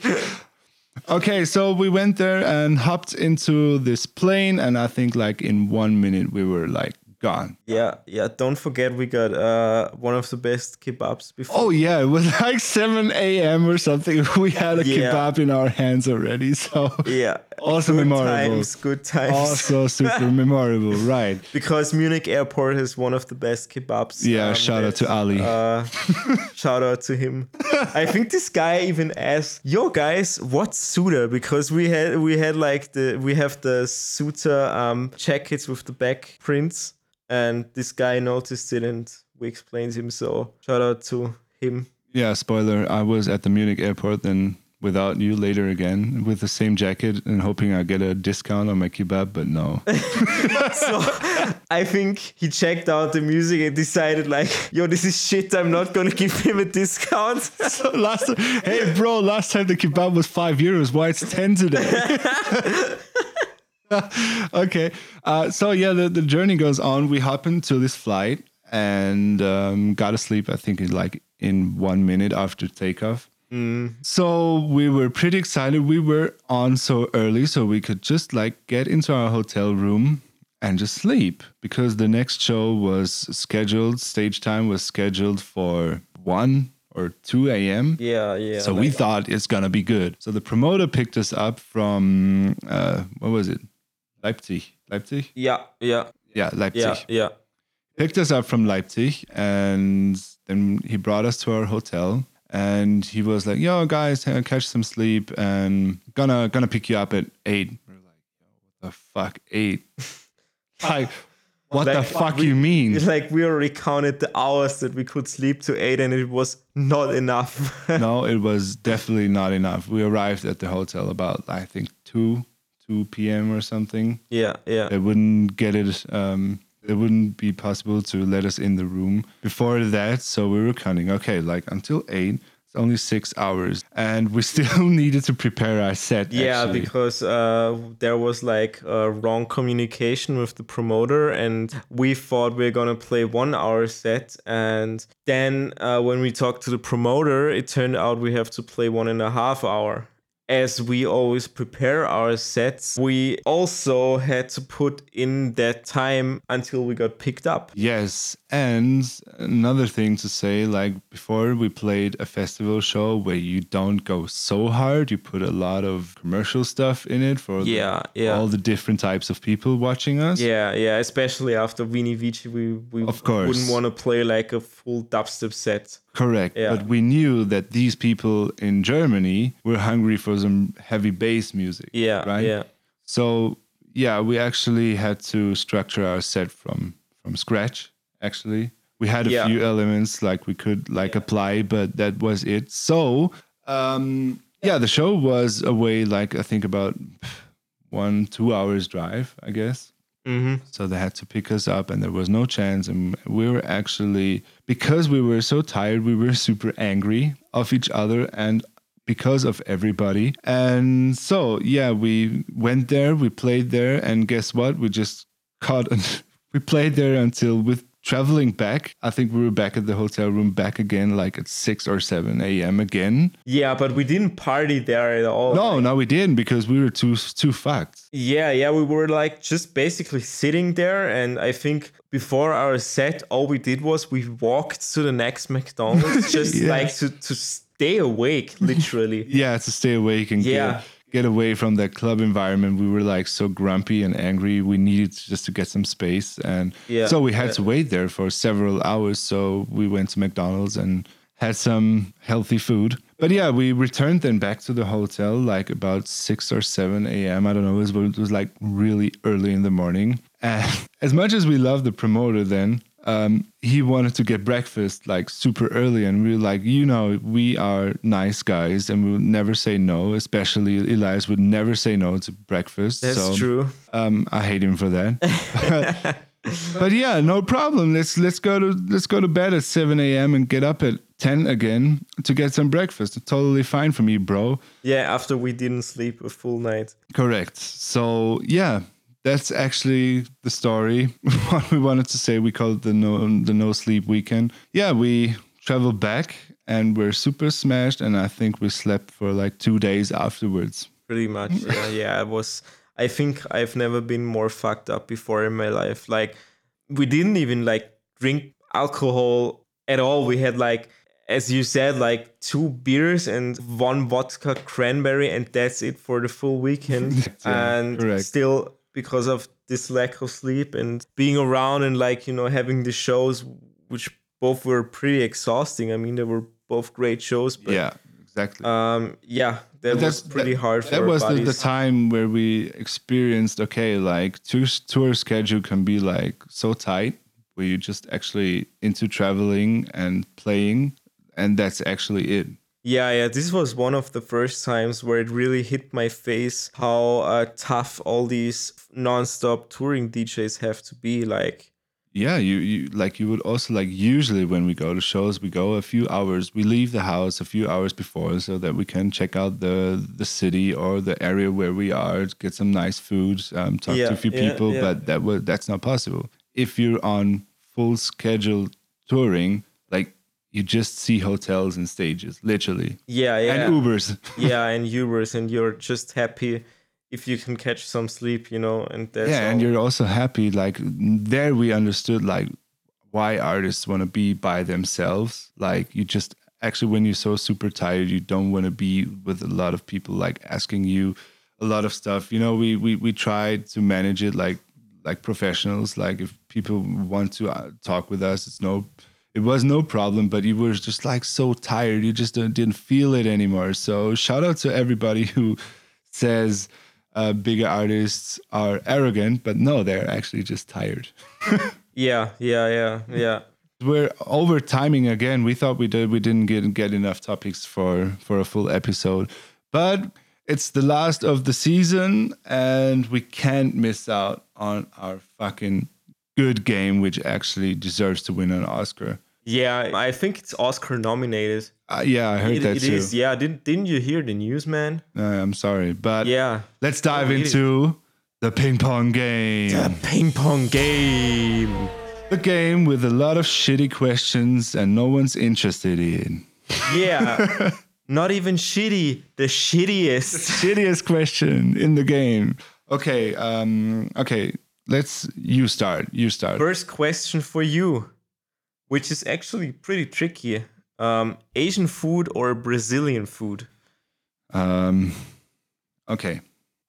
Okay, so we went there and hopped into this plane, and I think like in one minute we were like, gone. Yeah, yeah. Don't forget we got uh, one of the best kebabs before. Oh yeah, it was like seven a.m. or something. We had a yeah. kebab in our hands already. So yeah, also good memorable. Times, good times. Also super memorable, right? Because Munich Airport is one of the best kebabs. Yeah, um, shout out to Ali. Uh, shout out to him. I think this guy even asked, "Yo guys, what's ZOOTAH?" Because we had we had like the we have the ZOOTAH um, jackets with the back prints. And this guy noticed it and we explained him. So shout out to him. Yeah, spoiler, I was at the Munich airport then without you later again with the same jacket and hoping I get a discount on my kebab, but no. So I think he checked out the music and decided like, yo, this is shit. I'm not going to give him a discount. So last, hey bro, last time the kebab was five euros. Why it's ten today? Okay. Uh, so yeah, the, the journey goes on. We hop into this flight and um, got to sleep. I think it's like in one minute after takeoff. Mm. So we were pretty excited. We were on so early so we could just like get into our hotel room and just sleep because the next show was scheduled. Stage time was scheduled for one or two a.m. Yeah, yeah. So like, we thought it's going to be good. So the promoter picked us up from, uh, what was it? Leipzig. Leipzig? Yeah, yeah. Yeah, Leipzig. Yeah, yeah. Picked us up from Leipzig and then he brought us to our hotel. And he was like, yo, guys, catch some sleep and gonna gonna pick you up at eight. We're like, yo, what the fuck, eight? Like, what like, the fuck we, you mean? It's like we already counted the hours that we could sleep to eight and it was not enough. No, it was definitely not enough. We arrived at the hotel about, I think, two p.m. or something. Yeah, yeah. They wouldn't get it. Um, It wouldn't be possible to let us in the room before that. So we were counting, okay, like until eight, it's only six hours. And we still needed to prepare our set. Yeah, actually. Because uh, there was like a wrong communication with the promoter. And we thought we were going to play one hour set. And then uh, when we talked to the promoter, it turned out we have to play one and a half hour. As we always prepare our sets, we also had to put in that time until we got picked up. Yes. And another thing to say, like before we played a festival show where you don't go so hard, you put a lot of commercial stuff in it for yeah, the, yeah. all the different types of people watching us. Yeah, yeah. Especially after Vini Vici, we, we of course. wouldn't want to play like a full dubstep set. Correct. Yeah. But we knew that these people in Germany were hungry for some heavy bass music. Yeah, right? Yeah. So, yeah, we actually had to structure our set from, from scratch, actually. We had a yeah. few elements like we could like yeah. apply, but that was it. So, um, yeah, the show was away like I think about one, two hours drive, I guess. Mm-hmm. So they had to pick us up and there was no chance. And we were actually, because we were so tired, we were super angry of each other and because of everybody. And so, yeah, we went there, we played there. And guess what? We just caught, we played there until with traveling back. I think we were back at the hotel room back again, like at six or seven a.m. again. Yeah, but we didn't party there at all. No, like, no, we didn't because we were too, too fucked. Yeah, yeah, we were like just basically sitting there, and I think before our set, all we did was we walked to the next McDonald's just yeah. like to, to stay awake, literally. Yeah, to stay awake and yeah. get, get away from that club environment. We were like so grumpy and angry. We needed just to get some space, and yeah. so we had to wait there for several hours. So we went to McDonald's and had some healthy food. But yeah, we returned then back to the hotel like about six or seven a.m. I don't know, it was, it was like really early in the morning. And as much as we loved the promoter then, um, he wanted to get breakfast like super early. And we were like, you know, we are nice guys and we would never say no, especially Elias would never say no to breakfast. That's so, true. Um, I hate him for that. But yeah, no problem. Let's let's go to let's go to bed at seven a.m. and get up at ten again to get some breakfast. Totally fine for me, bro. Yeah, after we didn't sleep a full night. Correct. So yeah, that's actually the story. What we wanted to say, we called it the no the no sleep weekend. Yeah, we traveled back and we're super smashed, and I think we slept for like two days afterwards. Pretty much. Yeah, yeah, it was. I think I've never been more fucked up before in my life. Like, we didn't even, like, drink alcohol at all. We had, like, as you said, like, two beers and one vodka cranberry, and that's it for the full weekend. Yeah, and correct. Still, because of this lack of sleep and being around and, like, you know, having the shows, which both were pretty exhausting. I mean, they were both great shows. But yeah, exactly. Um, yeah. That was pretty that, hard for That was the, the time where we experienced, okay, like tour, tour schedule can be like so tight where you're just actually into traveling and playing and that's actually it. Yeah, yeah, this was one of the first times where it really hit my face how uh, tough all these non-stop touring D Js have to be, like. Yeah, you, you like you would also like usually when we go to shows, we go a few hours, we leave the house a few hours before so that we can check out the, the city or the area where we are, get some nice food, um, talk yeah, to a few yeah, people, yeah. but that was, that's not possible. If you're on full schedule touring, like you just see hotels and stages, literally. Yeah, yeah. And Ubers. yeah, and Ubers, and you're just happy if you can catch some sleep, you know, and that's yeah, all. And you're also happy, like, there we understood, like, why artists want to be by themselves. Like, you just, actually, when you're so super tired, you don't want to be with a lot of people, like, asking you a lot of stuff. You know, we we we tried to manage it, like, like professionals. Like, if people want to uh, talk with us, it's no, it was no problem, but you were just, like, so tired. You just don't, didn't feel it anymore. So, shout out to everybody who says... Uh, bigger artists are arrogant, but no, they're actually just tired. yeah, yeah, yeah, yeah. We're over timing again. We thought we did. We didn't get get enough topics for for a full episode, but it's the last of the season, and we can't miss out on our fucking good game, which actually deserves to win an Oscar. Yeah, I think it's Oscar nominated. Uh, yeah, I heard it, that it too. It is, yeah. Didn't, didn't you hear the news, man? Uh, I'm sorry, but yeah. let's dive oh, into is. the ping pong game. The ping pong game. The game with a lot of shitty questions and no one's interested in. Yeah, not even shitty. The shittiest. The shittiest question in the game. Okay, um, okay. Let's, you start, you start. First question for you, which is actually pretty tricky. Um, Asian food or Brazilian food? Um, okay.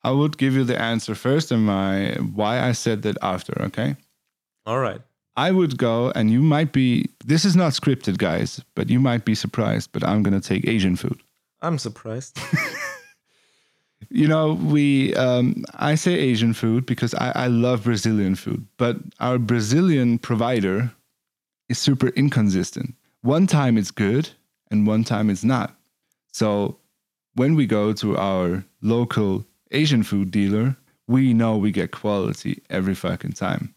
I would give you the answer first and my why I said that after, okay? All right. I would go, and you might be, this is not scripted, guys, but you might be surprised, but I'm going to take Asian food. I'm surprised. You know, we, um, I say Asian food because I, I love Brazilian food, but our Brazilian provider is super inconsistent. One time it's good and one time it's not. So when we go to our local Asian food dealer, we know we get quality every fucking time.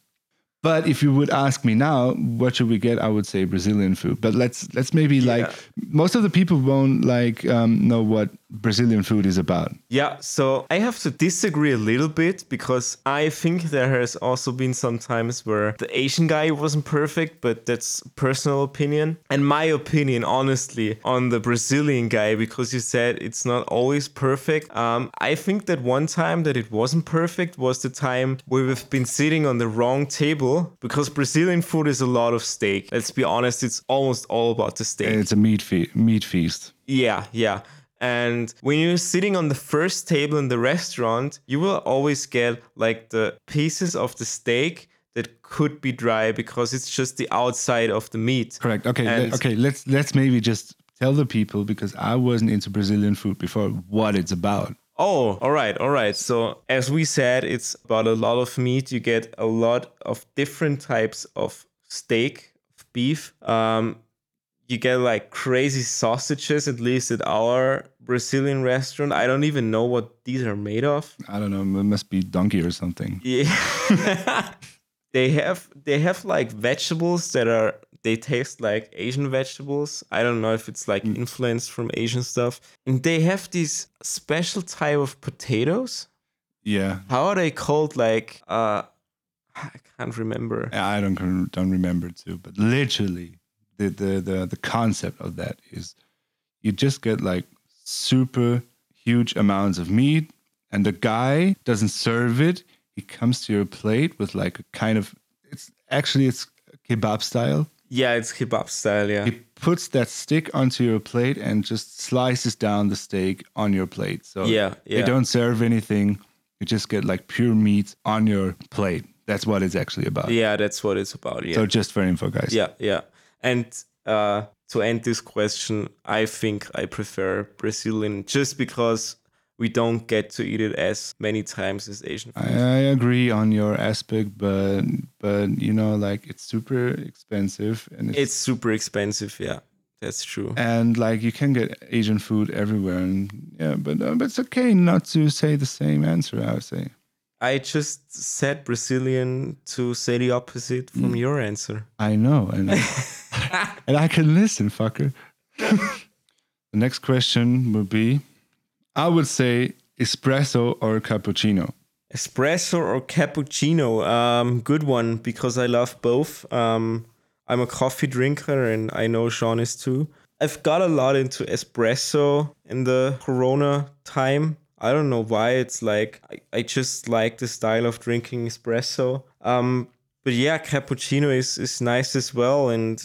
But if you would ask me now, what should we get? I would say Brazilian food. But let's let's maybe yeah. like most of the people won't like um, know what Brazilian food is about. Yeah, so I have to disagree a little bit because I think there has also been some times where the Asian guy wasn't perfect, but that's personal opinion. And my opinion, honestly, on the Brazilian guy, because you said it's not always perfect. Um, I think that one time that it wasn't perfect was the time where we've been sitting on the wrong table. Because Brazilian food is a lot of steak. Let's be honest, it's almost all about the steak. It's a meat fe- meat feast. Yeah, yeah. And when you're sitting on the first table in the restaurant, you will always get like the pieces of the steak that could be dry because it's just the outside of the meat. Correct. Okay, and le- okay. Let's let's maybe just tell the people, because I wasn't into Brazilian food before, what it's about. Oh, all right, all right. So as we said, it's about a lot of meat. You get a lot of different types of steak, of beef. Um, you get like crazy sausages, at least at our Brazilian restaurant. I don't even know what these are made of. I don't know. It must be donkey or something. Yeah. They have they have like vegetables that are, they taste like Asian vegetables. I don't know if it's like influenced from Asian stuff. And they have these special type of potatoes. Yeah. How are they called? Like, uh, I can't remember. I don't don't remember too. But literally, the the the, the concept of that is, you just get like super huge amounts of meat, and the guy doesn't serve it. He comes to your plate with like a kind of, it's actually, it's kebab style. Yeah, it's kebab style, yeah. He puts that stick onto your plate and just slices down the steak on your plate. So yeah, yeah. They don't serve anything. You just get like pure meat on your plate. That's what it's actually about. Yeah, that's what it's about, yeah. So just for info, guys. Yeah, yeah. And uh, to end this question, I think I prefer Brazilian just because we don't get to eat it as many times as Asian food. I agree on your aspect, but, but you know, like, it's super expensive. and It's, it's super expensive, yeah. That's true. And like you can get Asian food everywhere, and yeah, but uh, but it's okay not to say the same answer. I would say. I just said Brazilian to say the opposite from mm. your answer. I know, and I, and I can listen, fucker. The next question would be, I would say espresso or cappuccino. Espresso or cappuccino? Um, good one, because I love both. Um, I'm a coffee drinker, and I know Sean is too. I've got a lot into espresso in the Corona time. I don't know why. It's like, I, I just like the style of drinking espresso. Um, but yeah, cappuccino is, is nice as well. And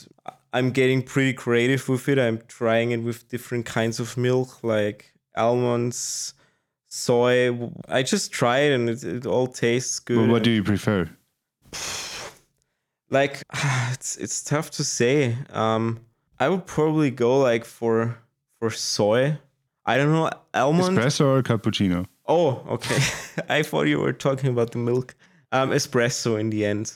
I'm getting pretty creative with it. I'm trying it with different kinds of milk, like almonds, soy. I just try it, and it, it all tastes good. But what do you prefer? Like, it's it's tough to say. Um, I would probably go like for for soy. I don't know, almond? Espresso or cappuccino? Oh, okay. I thought you were talking about the milk. Um, espresso in the end.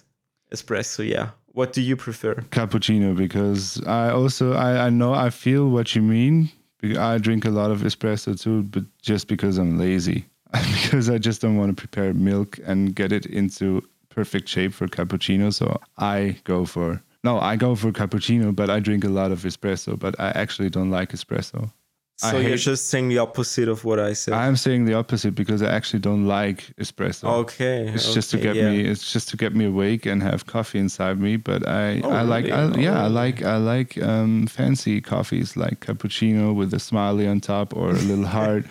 Espresso, yeah. What do you prefer? Cappuccino, because I also, I, I know, I feel what you mean. I drink a lot of espresso too, but just because I'm lazy. Because I just don't want to prepare milk and get it into perfect shape for cappuccino. So I go for, no, I go for cappuccino, but I drink a lot of espresso, but I actually don't like espresso. So I you're just saying the opposite of what I said. I'm saying the opposite because I actually don't like espresso. Okay. It's okay, just to get yeah. me it's just to get me awake and have coffee inside me, but I, oh, I like really? I, oh, yeah, really? I like I like um, fancy coffees like cappuccino with a smiley on top or a little heart.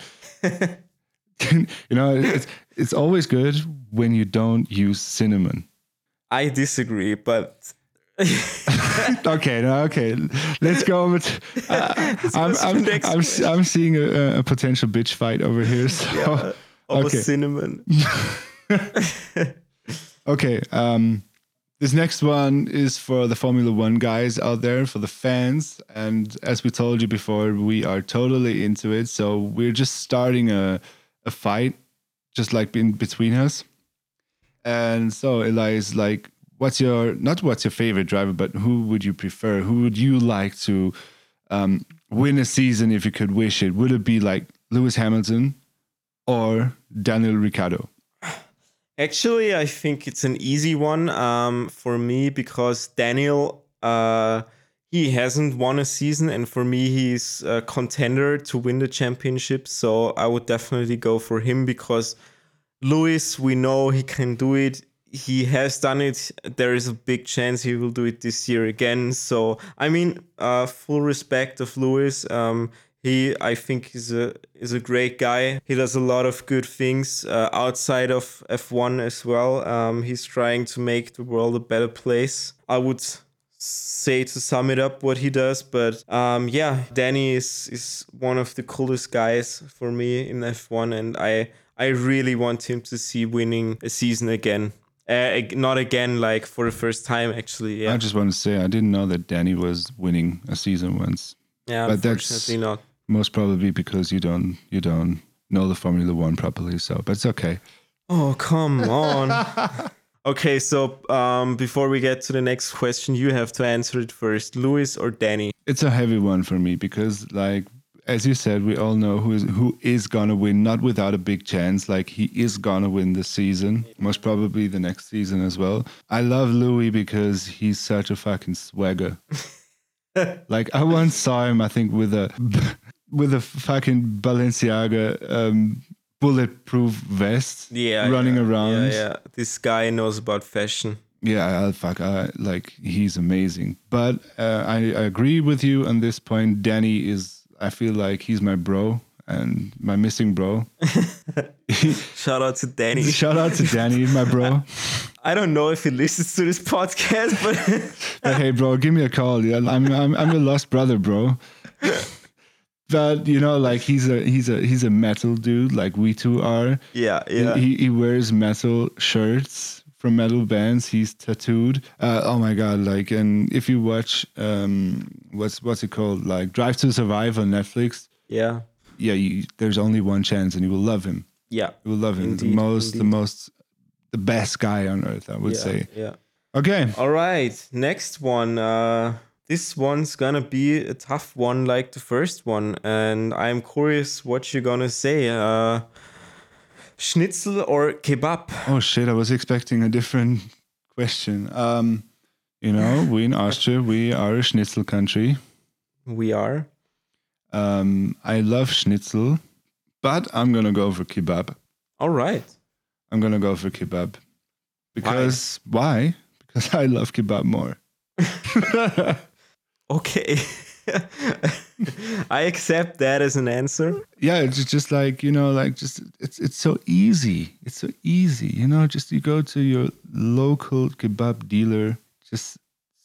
You know, it's it's always good when you don't use cinnamon. I disagree, but okay, no, okay. Let's go with. Uh, I'm, I'm, I'm, I'm seeing a, a potential bitch fight over here. So, yeah, over okay. cinnamon. Okay. Um, this next one is for the Formula One guys out there, for the fans. And as we told you before, we are totally into it. So we're just starting a a fight, just like in between us. And so Elias, like. What's your, not what's your favorite driver, but who would you prefer? Who would you like to um, win a season if you could wish it? Would it be like Lewis Hamilton or Daniel Ricciardo? Actually, I think it's an easy one um, for me because Daniel, uh, he hasn't won a season. And for me, he's a contender to win the championship. So I would definitely go for him because Lewis, we know he can do it. He has done it. There is a big chance he will do it this year again. So, I mean, uh, full respect of Lewis. Um, he, I think, is a is a great guy. He does a lot of good things uh, outside of F one as well. Um, he's trying to make the world a better place. I would say to sum it up what he does. But um, yeah, Danny is, is one of the coolest guys for me in F one. And I, I really want him to see winning a season again. Uh, not again, like for the first time, actually. Yeah. I just want to say I didn't know that Danny was winning a season once. Yeah, but unfortunately that's not. Most probably because you don't you don't know the Formula One properly. So, but it's okay. Oh come on. Okay, so um, before we get to the next question, you have to answer it first. Lewis or Danny? It's a heavy one for me because, like as you said, we all know who is who is gonna win. Not without a big chance. Like he is gonna win this season, most probably the next season as well. I love Louis because he's such a fucking swagger. Like I once saw him, I think with a with a fucking Balenciaga um, bulletproof vest, yeah, running yeah, around. Yeah, yeah, this guy knows about fashion. Yeah, fuck, I, like he's amazing. But uh, I, I agree with you on this point. Danny is. I feel like he's my bro and my missing bro. Shout out to Danny. Shout out to Danny, my bro. I don't know if he listens to this podcast, but, but hey, bro, give me a call. Yeah, I'm I'm I'm a lost brother, bro. But you know, like he's a he's a he's a metal dude, like we two are. Yeah, yeah. He he wears metal shirts from metal bands. He's tattooed. Uh, oh my god! Like, and if you watch, um, what's what's it called? Like, Drive to Survive on Netflix. Yeah. Yeah. You, there's only one chance, and you will love him. Yeah. You will love him. Indeed, the most, indeed. the most, the best guy on earth, I would yeah, say. Yeah. Okay. All right. Next one. Uh, this one's gonna be a tough one like the first one, and I'm curious what you're gonna say. Uh, schnitzel or kebab? Oh shit, I was expecting a different question. Um, you know, we in Austria, we are a schnitzel country. We are. Um, I love schnitzel, but I'm gonna go for kebab. All right. I'm gonna go for kebab. Because why? why? Because I love kebab more. Okay. I accept that as an answer. Yeah, it's just like, you know, like just it's it's so easy. It's so easy, you know, just you go to your local kebab dealer, just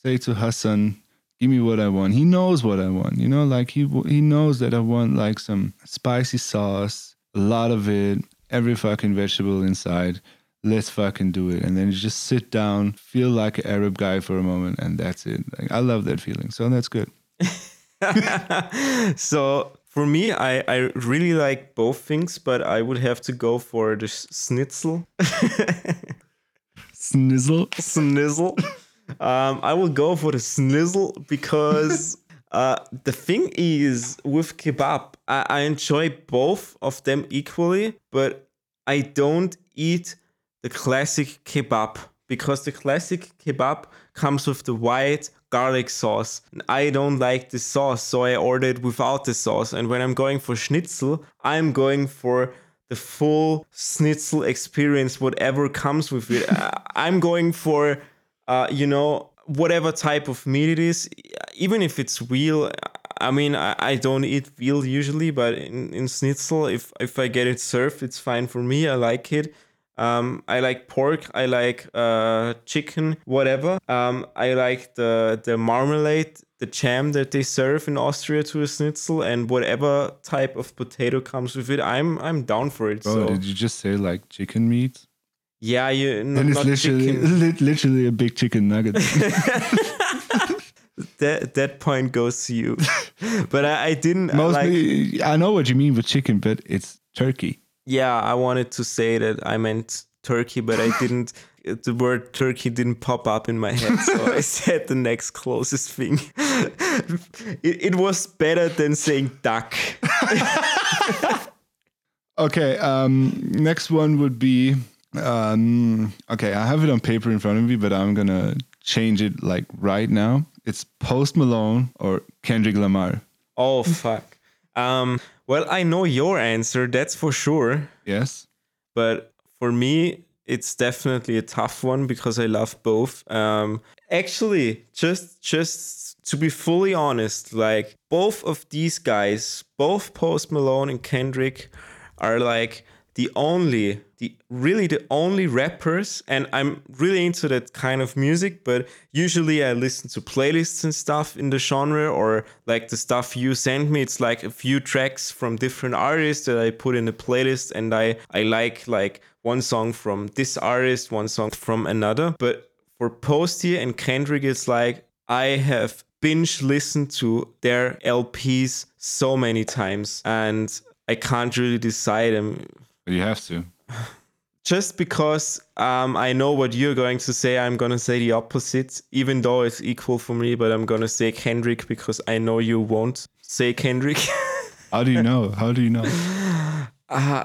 say to Hassan, give me what I want. He knows what I want, you know, like he he knows that I want like some spicy sauce, a lot of it, every fucking vegetable inside. Let's fucking do it. And then you just sit down, feel like an Arab guy for a moment, and that's it. Like, I love that feeling. So that's good. So for me, I, I really like both things, but I would have to go for the schnitzel. Snizzle. Snizzle. Um, I will go for the snizzle because uh, the thing is with kebab, I, I enjoy both of them equally, but I don't eat the classic kebab, because the classic kebab comes with the white garlic sauce. And I don't like the sauce, so I order it without the sauce. And when I'm going for schnitzel, I'm going for the full schnitzel experience, whatever comes with it. I'm going for, uh, you know, whatever type of meat it is, even if it's veal. I mean, I, I don't eat veal usually, but in, in schnitzel, if, if I get it served, it's fine for me. I like it. Um, I like pork, I like uh, chicken, whatever. Um, I like the, the marmalade, the jam that they serve in Austria to a schnitzel, and whatever type of potato comes with it. I'm I'm down for it. Oh, so. Did you just say like chicken meat? Yeah, you. N- and it's not literally li- literally a big chicken nugget. That that point goes to you, but I, I didn't. Mostly, I, like, I know what you mean with chicken, but it's turkey. Yeah, I wanted to say that I meant turkey, but I didn't. The word turkey didn't pop up in my head, so I said the next closest thing. It, it was better than saying duck. Okay, um, next one would be... Um, okay, I have it on paper in front of me, but I'm going to change it like right now. It's Post Malone or Kendrick Lamar. Oh, fuck. Um... Well, I know your answer, that's for sure. Yes. But for me, it's definitely a tough one because I love both. Um, actually, just just to be fully honest, like both of these guys, both Post Malone and Kendrick, are like the only, the really the only rappers. And I'm really into that kind of music, but usually I listen to playlists and stuff in the genre, or like the stuff you send me. It's like a few tracks from different artists that I put in a playlist, and I, I like like one song from this artist, one song from another. But for Posty and Kendrick, it's like I have binge listened to their L Ps so many times and I can't really decide. I'm, You have to. Just because um, I know what you're going to say, I'm going to say the opposite, even though it's equal for me, but I'm going to say Kendrick because I know you won't say Kendrick. How do you know? How do you know? Uh,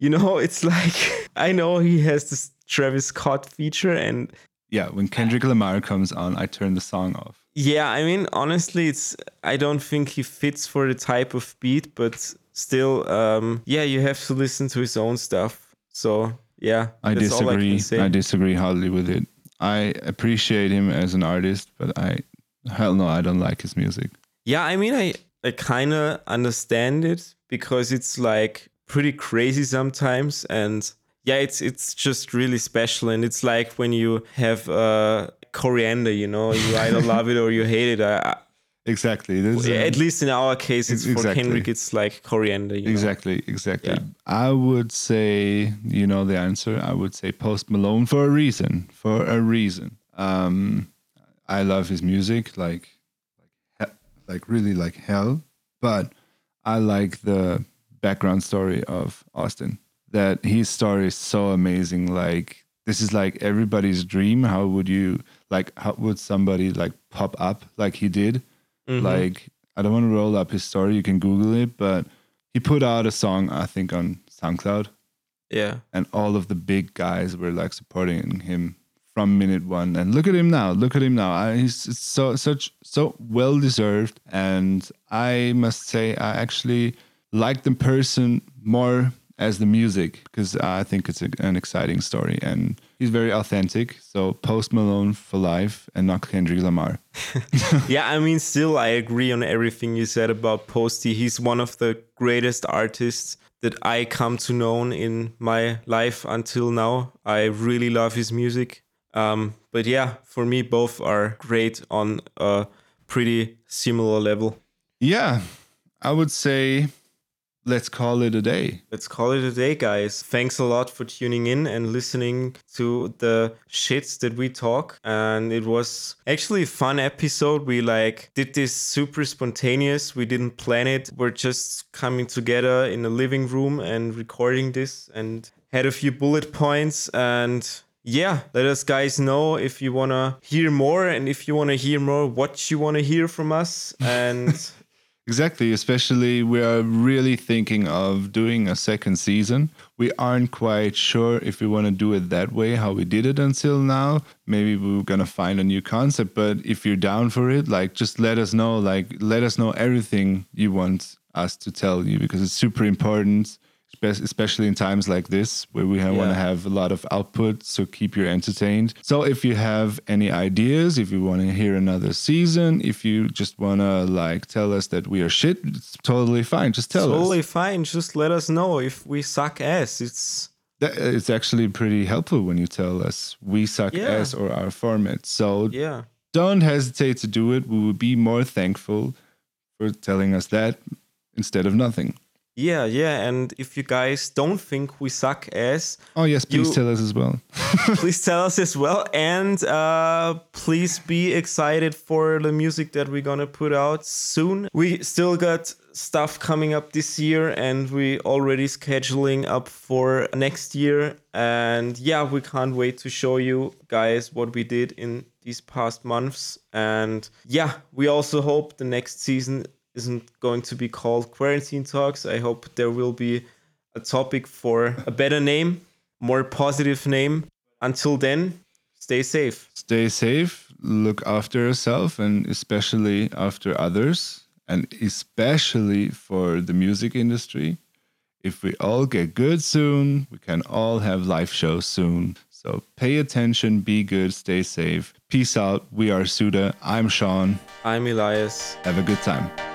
you know, it's like, I know he has this Travis Scott feature and... Yeah, when Kendrick Lamar comes on, I turn the song off. Yeah, I mean, honestly, it's I don't think he fits for the type of beat, but... Still, um, yeah, you have to listen to his own stuff. So, yeah, I that's disagree. All I can say. I disagree hardly with it. I appreciate him as an artist, but I, hell no, I don't like his music. Yeah, I mean, I, I kind of understand it because it's like pretty crazy sometimes. And yeah, it's it's just really special. And it's like when you have uh, coriander, you know, you either love it or you hate it. I, I, Exactly. This, um, At least in our case, it's exactly. For Kendrick, it's like coriander. You exactly, know? exactly. Yeah. I would say, you know, the answer. I would say Post Malone for a reason. For a reason. Um, I love his music, like, like, like really like hell. But I like the background story of Austin. That his story is so amazing. Like. this is like everybody's dream. How would you like? How would somebody like pop up like he did? Mm-hmm. Like, I don't want to roll up his story. You can Google it, but he put out a song, I think, on SoundCloud. Yeah. And all of the big guys were like supporting him from minute one. And look at him now. Look at him now. I, he's it's so such so well deserved. And I must say, I actually like the person more as the music, because I think it's a, an exciting story. And he's very authentic. So Post Malone for life and not Kendrick Lamar. Yeah, I mean, still, I agree on everything you said about Posty. He's one of the greatest artists that I come to know in my life until now. I really love his music. Um, but yeah, for me, both are great on a pretty similar level. Yeah, I would say let's call it a day. Let's call it a day, guys. Thanks a lot for tuning in and listening to the shits that we talk. And it was actually a fun episode. We like did this super spontaneous. We didn't plan it. We're just coming together in a living room and recording this and had a few bullet points and... yeah, let us guys know if you want to hear more and if you want to hear more, what you want to hear from us. And exactly, especially we are really thinking of doing a second season. We aren't quite sure if we want to do it that way, how we did it until now. Maybe we're going to find a new concept, but if you're down for it, like just let us know, like let us know everything you want us to tell you, because it's super important. Especially in times like this where we yeah. want to have a lot of output, so keep you entertained. So if you have any ideas, if you want to hear another season, if you just want to like tell us that we are shit, it's totally fine. Just tell totally us. Totally fine. Just let us know if we suck ass. It's that, it's actually pretty helpful when you tell us we suck yeah. ass or our format. So yeah. don't hesitate to do it. We would be more thankful for telling us that instead of nothing. Yeah, yeah, and if you guys don't think we suck ass... oh, yes, please you, tell us as well. Please tell us as well, and uh, please be excited for the music that we're gonna put out soon. We still got stuff coming up this year, and we already scheduling up for next year. And yeah, we can't wait to show you guys what we did in these past months. And yeah, we also hope the next season... isn't going to be called Quarantine Talks. I hope there will be a topic for a better name, more positive name. Until then, stay safe. Stay safe, look after yourself and especially after others and especially for the music industry. If we all get good soon, we can all have live shows soon. So pay attention, be good, stay safe. Peace out. We are Suda. I'm Sean. I'm Elias. Have a good time.